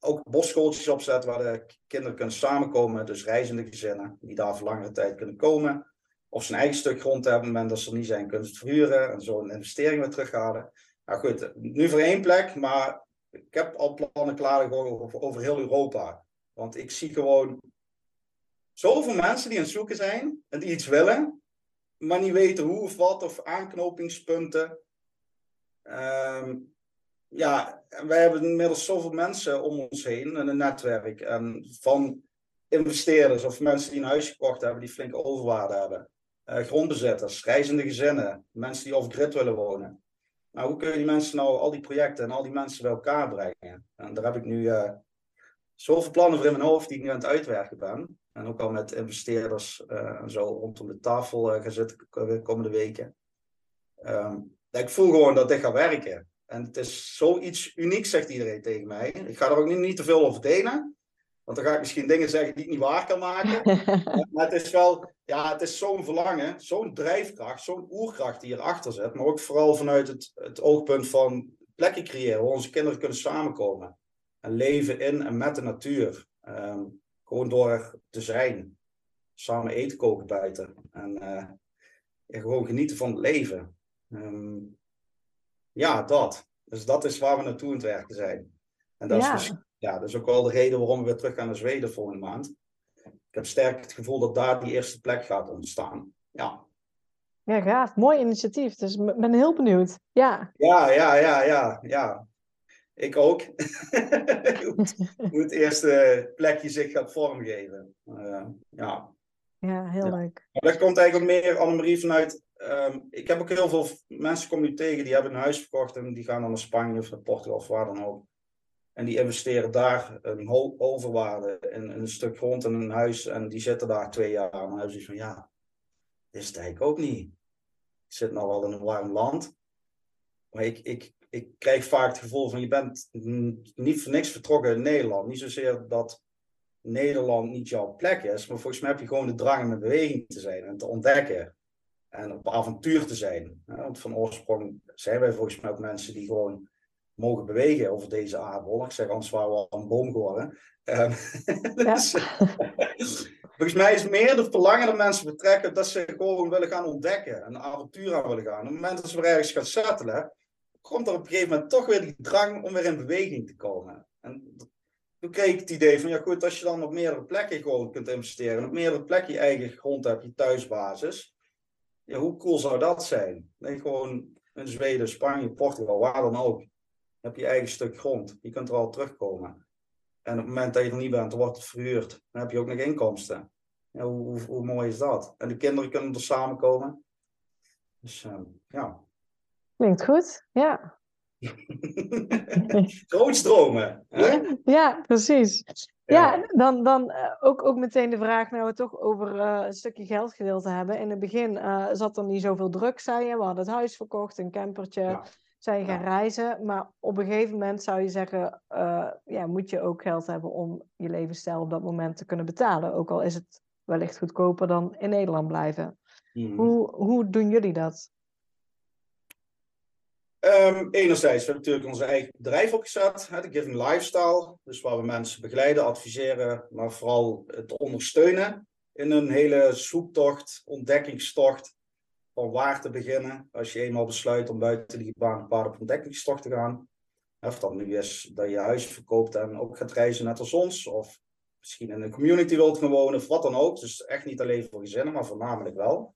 Ook bosschooltjes opzetten waar de kinderen kunnen samenkomen. Dus reizende gezinnen die daar voor langere tijd kunnen komen. Of zijn eigen stuk grond hebben. Op het moment dat ze er niet zijn, kunnen ze het verhuren. En zo een investering weer terughalen. Nou goed, nu voor één plek. Maar ik heb al plannen klaar over heel Europa. Want ik zie gewoon zoveel mensen die aan het zoeken zijn. En die iets willen. Maar niet weten hoe of wat, of aanknopingspunten. Wij hebben inmiddels zoveel mensen om ons heen en een netwerk. En van investeerders of mensen die een huis gekocht hebben, die flinke overwaarde hebben. Grondbezitters, reizende gezinnen, mensen die off-grid willen wonen. Nou, hoe kun je die mensen nou, al die projecten en al die mensen bij elkaar brengen? En daar heb ik nu zoveel plannen voor in mijn hoofd die ik nu aan het uitwerken ben. En ook al met investeerders en zo rondom de tafel gaan zitten de komende weken. Ik voel gewoon dat dit gaat werken. En het is zoiets uniek, zegt iedereen tegen mij. Ik ga er ook niet te veel over delen. Want dan ga ik misschien dingen zeggen die ik niet waar kan maken. Maar het is wel, het is zo'n verlangen, zo'n drijfkracht, zo'n oerkracht die hierachter zit. Maar ook vooral vanuit het oogpunt van plekken creëren. Waar onze kinderen kunnen samenkomen. En leven in en met de natuur. Gewoon door te zijn. samen eten koken buiten. En ja, gewoon genieten van het leven. Ja, dat. Dus dat is waar we naartoe aan het werken zijn. En dat, is, ja, dat is ook wel de reden waarom we weer terug gaan naar Zweden volgende maand. Ik heb sterk het gevoel dat daar die eerste plek gaat ontstaan. Ja. Ja, gaaf. Mooi initiatief. Dus ik ben heel benieuwd. Ja. Ja. Ik ook. Hoe het eerste plekje zich gaat vormgeven. Ja. Ja, heel leuk. Ja, dat komt eigenlijk ook meer, Annemarie, vanuit... ik heb ook heel veel mensen kom nu tegen, die hebben een huis verkocht en die gaan dan naar Spanje of naar Portugal of waar dan ook. En die investeren daar een overwaarde in een stuk grond en een huis. En die zitten daar 2 jaar aan. En hebben zoiets van, ja, dit is het eigenlijk ook niet. Ik zit nou wel in een warm land. Maar ik krijg vaak het gevoel van, je bent niet voor niks vertrokken in Nederland. Niet zozeer dat Nederland niet jouw plek is. Maar volgens mij heb je gewoon de drang om in beweging te zijn en te ontdekken. En op avontuur te zijn. Want van oorsprong zijn wij volgens mij ook mensen die gewoon mogen bewegen over deze aardbol. Ik zeg anders waar we al een boom geworden. Dus, volgens mij is meer de verlangen dat mensen betrekken dat ze gewoon willen gaan ontdekken. En een avontuur aan willen gaan. Op het moment dat ze weer ergens gaan settelen, komt er op een gegeven moment toch weer die drang om weer in beweging te komen. En toen kreeg ik het idee van, ja goed, als je dan op meerdere plekken gewoon kunt investeren. En op meerdere plekken je eigen grond hebt, je thuisbasis. Ja, hoe cool zou dat zijn? Nee, gewoon in Zweden, Spanje, Portugal, waar dan ook. Heb je eigen stuk grond. Je kunt er al terugkomen. En op het moment dat je er niet bent, wordt het verhuurd. Dan heb je ook nog inkomsten. Ja, hoe mooi is dat? En de kinderen kunnen er samenkomen. Dus ja. Klinkt goed, ja. Grootstromen. Ja, ja, precies. Ja, dan ook meteen de vraag, nou we het toch over een stukje geldgedeelte hebben. In het begin zat er niet zoveel druk, zei je. We hadden het huis verkocht, een campertje, zijn gaan reizen. Maar op een gegeven moment zou je zeggen, ja, moet je ook geld hebben om je levensstijl op dat moment te kunnen betalen. Ook al is het wellicht goedkoper dan in Nederland blijven. Mm. Hoe doen jullie dat? Enerzijds, we hebben natuurlijk ons eigen bedrijf opgezet, de Giving Lifestyle. Dus waar we mensen begeleiden, adviseren, maar vooral het ondersteunen in een hele zoektocht, ontdekkingstocht van waar te beginnen. Als je eenmaal besluit om buiten die gebaande paden op ontdekkingstocht te gaan. Of dat nu is dat je huis verkoopt en ook gaat reizen net als ons. Of misschien in een community wilt gaan wonen of wat dan ook. Dus echt niet alleen voor gezinnen, maar voornamelijk wel.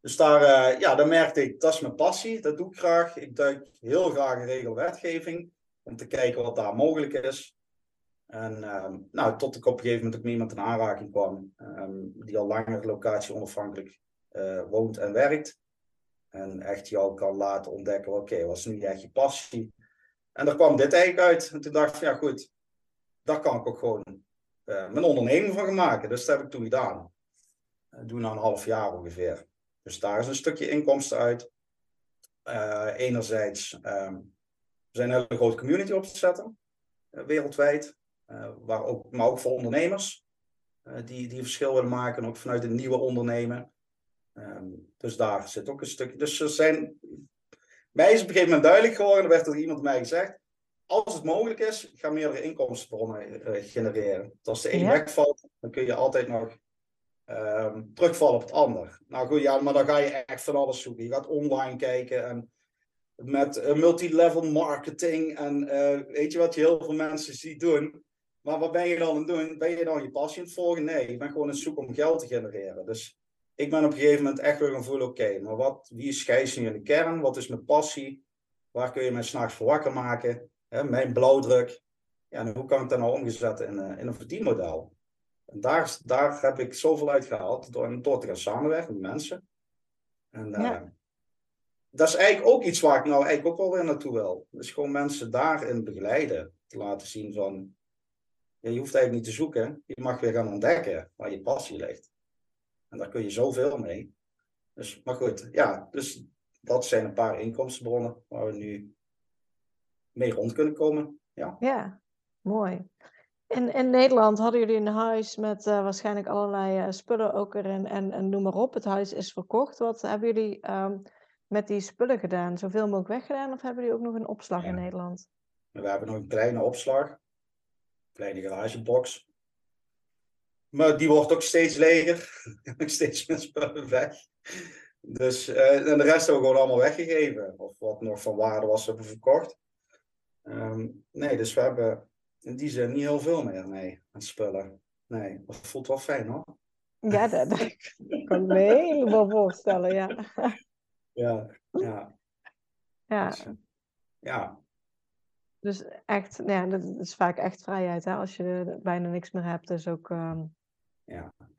Dus daar, daar merkte ik, dat is mijn passie, dat doe ik graag. Ik duik heel graag in regelwetgeving om te kijken wat daar mogelijk is. En tot ik op een gegeven moment ook met iemand in aanraking kwam, die al langer locatie onafhankelijk woont en werkt. En echt jou kan laten ontdekken, oké, wat is nu echt je passie? En daar kwam dit eigenlijk uit. En toen dacht ik, ja goed, daar kan ik ook gewoon mijn onderneming van gaan maken. Dus dat heb ik toen gedaan. Dat doen we een half jaar ongeveer. Dus daar is een stukje inkomsten uit. Enerzijds, we zijn een hele grote community op te zetten, wereldwijd. Maar ook voor ondernemers die verschil willen maken, ook vanuit een nieuwe ondernemer. Dus daar zit ook een stukje. Dus mij is op een gegeven moment duidelijk geworden, er werd er iemand mij gezegd, als het mogelijk is, ga meerdere inkomstenbronnen genereren. Dus als de een wegvalt, dan kun je altijd nog terugvallen op het ander. Nou goed, ja, maar dan ga je echt van alles zoeken. Je gaat online kijken en met multilevel marketing en weet je wat je heel veel mensen ziet doen. Maar wat ben je dan aan het doen? Ben je dan je passie aan het volgen? Nee, ik ben gewoon aan het zoeken om geld te genereren. Dus ik ben op een gegeven moment echt weer gaan voelen, oké, maar wie scheidt nu in de kern? Wat is mijn passie? Waar kun je mij 's nachts voor wakker maken? Mijn blauwdruk. Ja, en hoe kan ik dat nou omgezet in een verdienmodel? En daar heb ik zoveel uit gehaald door te gaan samenwerken met mensen. En dat is eigenlijk ook iets waar ik nou eigenlijk ook wel weer naartoe wil. Dus gewoon mensen daarin begeleiden. Te laten zien van, ja, je hoeft eigenlijk niet te zoeken. Je mag weer gaan ontdekken waar je passie ligt. En daar kun je zoveel mee. Dus, maar goed, ja, dus dat zijn een paar inkomstenbronnen waar we nu mee rond kunnen komen. Ja mooi. In Nederland hadden jullie een huis met waarschijnlijk allerlei spullen ook erin en noem maar op. Het huis is verkocht. Wat hebben jullie met die spullen gedaan? Zoveel mogelijk weggedaan of hebben jullie ook nog een opslag in Nederland? We hebben nog een kleine opslag. Kleine garagebox. Maar die wordt ook steeds leger. Steeds meer spullen weg. Dus, en de rest hebben we gewoon allemaal weggegeven. Of wat nog van waarde was, hebben we verkocht. Nee, dus we hebben in die zin niet heel veel meer aan spullen. Nee, dat voelt wel fijn hoor. Ja, dat kan ik me helemaal voorstellen, ja. Ja. Dus, ja. Dus echt, ja, dat is vaak echt vrijheid, hè? Als je bijna niks meer hebt, is ook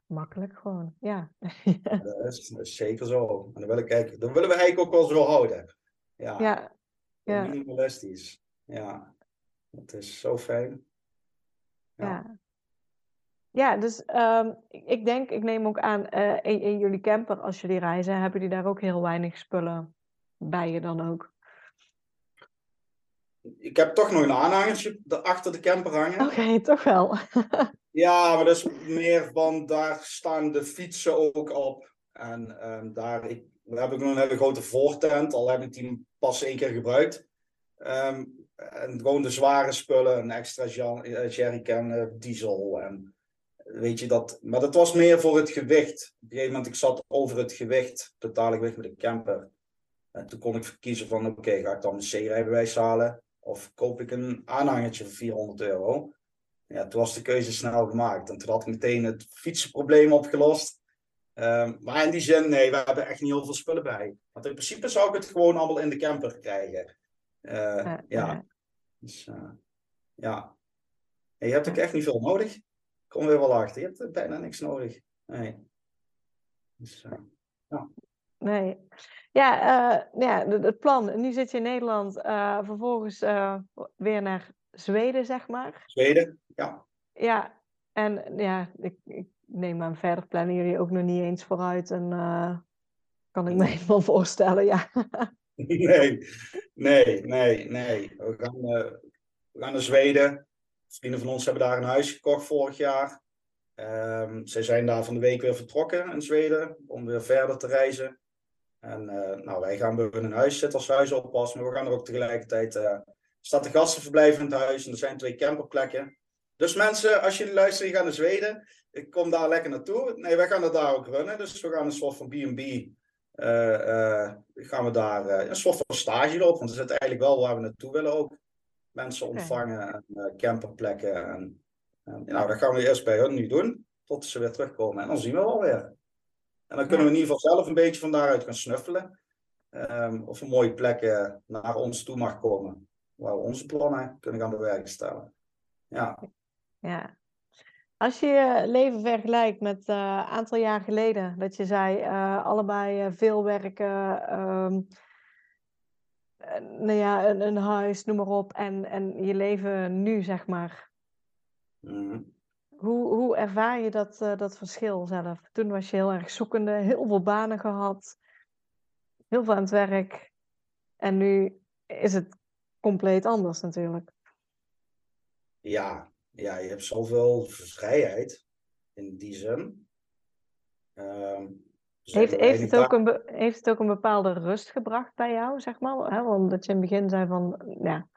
makkelijk gewoon, ja. Dat is zeker zo. En dan willen we eigenlijk ook wel zo houden. Ja. Minimalistisch. Ja, dat is zo fijn. Ja, dus ik neem ook aan, in jullie camper, als jullie reizen, hebben jullie daar ook heel weinig spullen bij je dan ook? Ik heb toch nog een aanhangertje achter de camper hangen. Oké, toch wel. Ja, maar dat is meer van, daar staan de fietsen ook op. En daar heb ik nog een hele grote voortent, al heb ik die pas 1 keer gebruikt. En gewoon de zware spullen, een extra jerrycan, diesel en... Weet je dat, maar dat was meer voor het gewicht. Op een gegeven moment, ik zat over het gewicht, totale gewicht met de camper. En toen kon ik verkiezen van, oké, ga ik dan een C-rijbewijs halen? Of koop ik een aanhangertje voor €400? Ja, toen was de keuze snel gemaakt. En toen had ik meteen het fietsenprobleem opgelost. Maar in die zin, nee, we hebben echt niet heel veel spullen bij. Want in principe zou ik het gewoon allemaal in de camper krijgen. Dus. En je hebt ook echt niet veel nodig. Kom weer wel achter. Je hebt bijna niks nodig. Nee. Dus, ja. Nee. Het plan. Nu zit je in Nederland. Vervolgens weer naar Zweden, zeg maar. Zweden, ja. Ja. En ja, ik neem aan, verder plannen jullie ook nog niet eens vooruit. En kan ik me helemaal voorstellen, ja. Nee. We gaan naar Zweden. Vrienden van ons hebben daar een huis gekocht vorig jaar. Ze zijn daar van de week weer vertrokken in Zweden. Om weer verder te reizen. En wij gaan bij hun huis zitten als huisoppas. Maar we gaan er ook tegelijkertijd... staat de gastenverblijf in het huis. En er zijn 2 camperplekken. Dus mensen, als jullie luisteren, je gaat naar Zweden. Ik kom daar lekker naartoe. Nee, wij gaan dat daar ook runnen. Dus we gaan een soort van B&B... gaan we daar een soort van stage lopen. Want dat is eigenlijk wel waar we naartoe willen ook. Mensen ontvangen en camperplekken. En dat gaan we eerst bij hun nu doen. Tot ze weer terugkomen. En dan zien we wel weer. En dan kunnen we in ieder geval zelf een beetje van daaruit gaan snuffelen. Of een mooie plek naar ons toe mag komen. Waar we onze plannen kunnen gaan bewerkstelligen. Ja. Als je je leven vergelijkt met een aantal jaar geleden. Dat je zei, allebei veel werken... een huis, noem maar op. En je leven nu, zeg maar. Mm. Hoe ervaar je dat verschil zelf? Toen was je heel erg zoekende. Heel veel banen gehad. Heel veel aan het werk. En nu is het compleet anders natuurlijk. Ja, je hebt zoveel vrijheid. In die zin. Heeft het ook een bepaalde rust gebracht bij jou, zeg maar? Hè? Omdat je in het begin zei van, ja,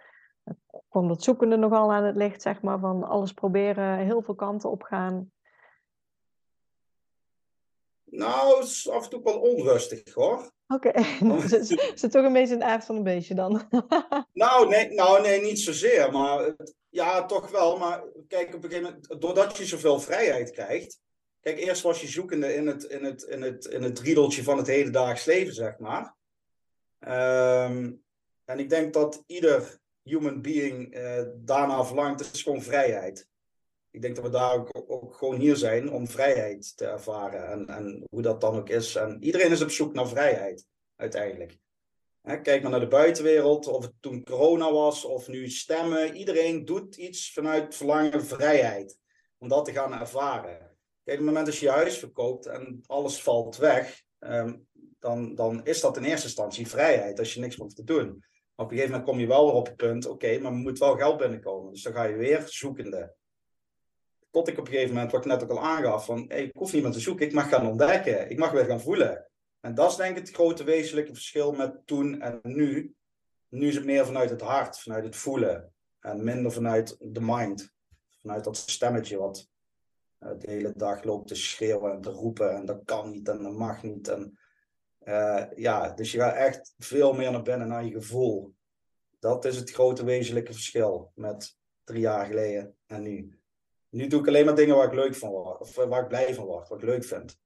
kwam dat zoekende nogal aan het licht, zeg maar, van alles proberen, heel veel kanten opgaan. Nou, het is af en toe wel onrustig, hoor. Oké, is het toch een beetje in de aard van een beestje dan? Nee, niet zozeer, maar ja, toch wel. Maar kijk, op een gegeven moment, doordat je zoveel vrijheid krijgt, kijk, eerst was je zoekende in het riedeltje van het hedendaags leven, zeg maar. En ik denk dat ieder human being daarna verlangt, is gewoon vrijheid. Ik denk dat we daar ook gewoon hier zijn om vrijheid te ervaren. En hoe dat dan ook is. En iedereen is op zoek naar vrijheid, uiteindelijk. Kijk maar naar de buitenwereld, of het toen corona was, of nu stemmen. Iedereen doet iets vanuit verlangen vrijheid. Om dat te gaan ervaren. Kijk, op het moment dat je huis verkoopt en alles valt weg, dan is dat in eerste instantie vrijheid, als je niks hoeft te doen. Maar op een gegeven moment kom je wel weer op het punt, oké, maar er moet wel geld binnenkomen. Dus dan ga je weer zoekende. Tot ik op een gegeven moment, wat ik net ook al aangaf, van ik hoef niemand te zoeken, ik mag gaan ontdekken, ik mag weer gaan voelen. En dat is denk ik het grote wezenlijke verschil met toen en nu. Nu is het meer vanuit het hart, vanuit het voelen en minder vanuit de mind, vanuit dat stemmetje wat... de hele dag loopt te schreeuwen en te roepen en dat kan niet en dat mag niet. En, dus je gaat echt veel meer naar binnen, naar je gevoel. Dat is het grote wezenlijke verschil met 3 jaar geleden en nu. Nu doe ik alleen maar dingen waar ik leuk van word, of waar ik blij van word, wat ik leuk vind.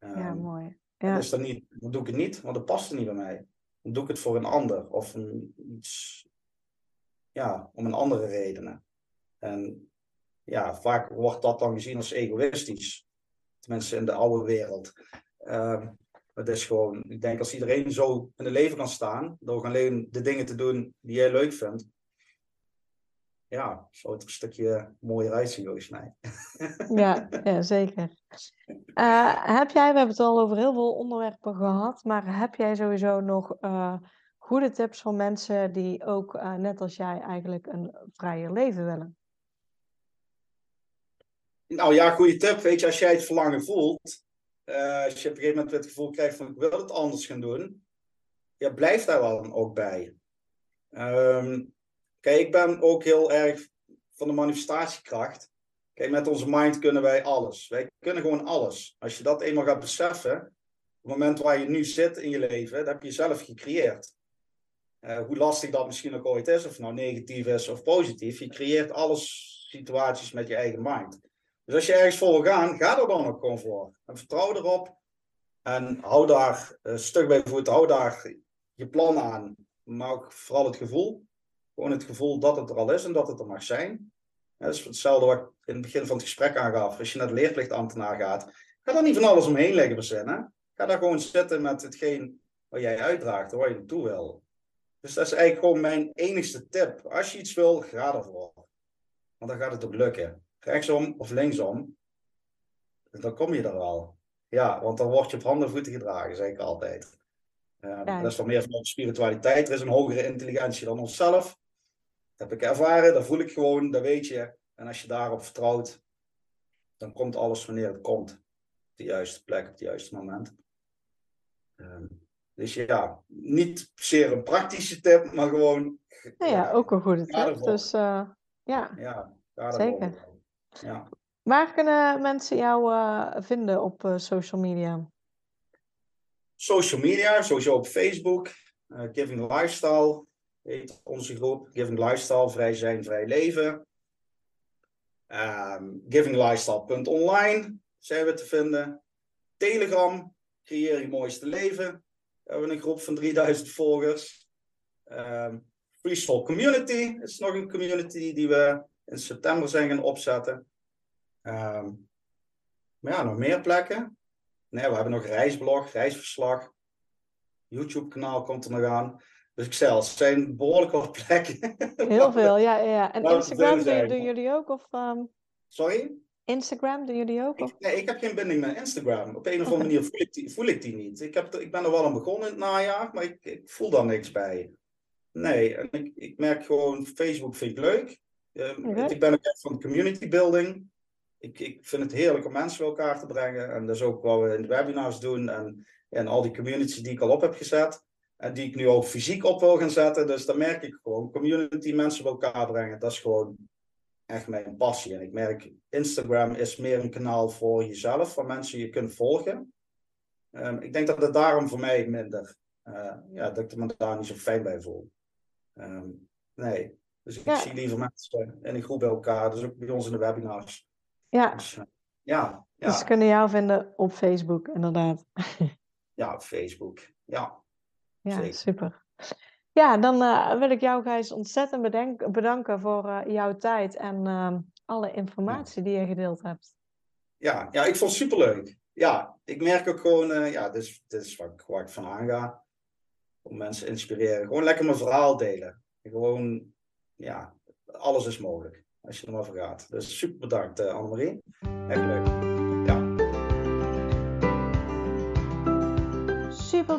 Ja, mooi. Ja. Dus dan doe ik het niet, want dat past er niet bij mij. Dan doe ik het voor een ander of om een andere redenen. En ja, vaak wordt dat dan gezien als egoïstisch. Tenminste in de oude wereld. Het is gewoon, ik denk als iedereen zo in het leven kan staan, door alleen de dingen te doen die jij leuk vindt, ja, zou het een stukje mooier uitzien volgens mij. Ja, zeker. We hebben het al over heel veel onderwerpen gehad, maar heb jij sowieso nog goede tips voor mensen die ook, net als jij, eigenlijk een vrijer leven willen? Nou ja, goede tip. Weet je, als jij het verlangen voelt, als je op een gegeven moment het gevoel krijgt van ik wil het anders gaan doen, ja, blijf daar dan ook bij. Kijk, ik ben ook heel erg van de manifestatiekracht. Kijk, met onze mind kunnen wij alles. Wij kunnen gewoon alles. Als je dat eenmaal gaat beseffen, op het moment waar je nu zit in je leven, dat heb je zelf gecreëerd. Hoe lastig dat misschien ook ooit is, of nou negatief is of positief, je creëert alles situaties met je eigen mind. Dus als je ergens voor wil gaan, ga er dan ook gewoon voor. En vertrouw erop. En hou daar stuk bij voet, hou daar je plan aan. Maar ook vooral het gevoel. Gewoon het gevoel dat het er al is en dat het er mag zijn. Ja, dat is hetzelfde wat ik in het begin van het gesprek aangaf. Als je naar de leerplichtambtenaar gaat, ga daar niet van alles omheen leggen verzinnen. Ga daar gewoon zitten met hetgeen wat jij uitdraagt en waar je naartoe wil. Dus dat is eigenlijk gewoon mijn enigste tip. Als je iets wil, ga ervoor. Want dan gaat het ook lukken. Rechtsom of linksom, dan kom je er wel. Ja, want dan word je op handen en voeten gedragen, zeg ik altijd. Dat is wel meer van onze spiritualiteit. Er is een hogere intelligentie dan onszelf. Dat heb ik ervaren, dat voel ik gewoon, dat weet je. En als je daarop vertrouwt, dan komt alles wanneer het komt. Op de juiste plek, op het juiste moment. Dus ja, niet zeer een praktische tip, maar gewoon... ook een goede tip. Dus ja, zeker. Ja. Waar kunnen mensen jou vinden op social media? Social media, sowieso op Facebook. Giving Lifestyle heet onze groep. Giving Lifestyle, vrij zijn, vrij leven. Givinglifestyle.online zijn we te vinden. Telegram, creëer je mooiste leven. We hebben een groep van 3000 volgers. FreeSoul Community is nog een community die we in september zijn gaan opzetten. Nog meer plekken. Nee, we hebben nog reisblog, reisverslag. YouTube-kanaal komt er nog aan. Dus ik zelf, het zijn behoorlijk wat plekken. Heel veel, ja. En Instagram doen jullie ook? Of, Sorry? Instagram doen jullie ook? Of? Ik heb geen binding met Instagram. Op een of andere manier voel ik die niet. Ik ben er wel aan begonnen in het najaar, maar ik voel daar niks bij. Nee, en ik merk gewoon, Facebook vind ik leuk. Ik ben ook echt van community building. Ik vind het heerlijk om mensen bij elkaar te brengen. En dat is ook wat we in de webinars doen. En al die communities die ik al op heb gezet. En die ik nu ook fysiek op wil gaan zetten. Dus dan merk ik gewoon, community mensen bij elkaar brengen. Dat is gewoon echt mijn passie. En ik merk, Instagram is meer een kanaal voor jezelf. Waar mensen je kunt volgen. Ik denk dat het daarom voor mij minder. Dat ik me daar niet zo fijn bij voel. Nee. Dus ik zie liever mensen in een groep bij elkaar. Dus ook bij ons in de webinars. Ja. Dus, dus ze kunnen jou vinden op Facebook, inderdaad. Ja, op Facebook. Ja, zeker. Super. Ja, dan wil ik jou, Gijs, ontzettend bedanken voor jouw tijd en alle informatie die je gedeeld hebt. Ja, ik vond het superleuk. Ja, ik merk ook gewoon, dit is waar ik van aanga. Om mensen te inspireren. Gewoon lekker mijn verhaal delen. Gewoon, alles is mogelijk. Als je er maar voor gaat. Dus super bedankt, Annemarie. Heel leuk. Ja. Super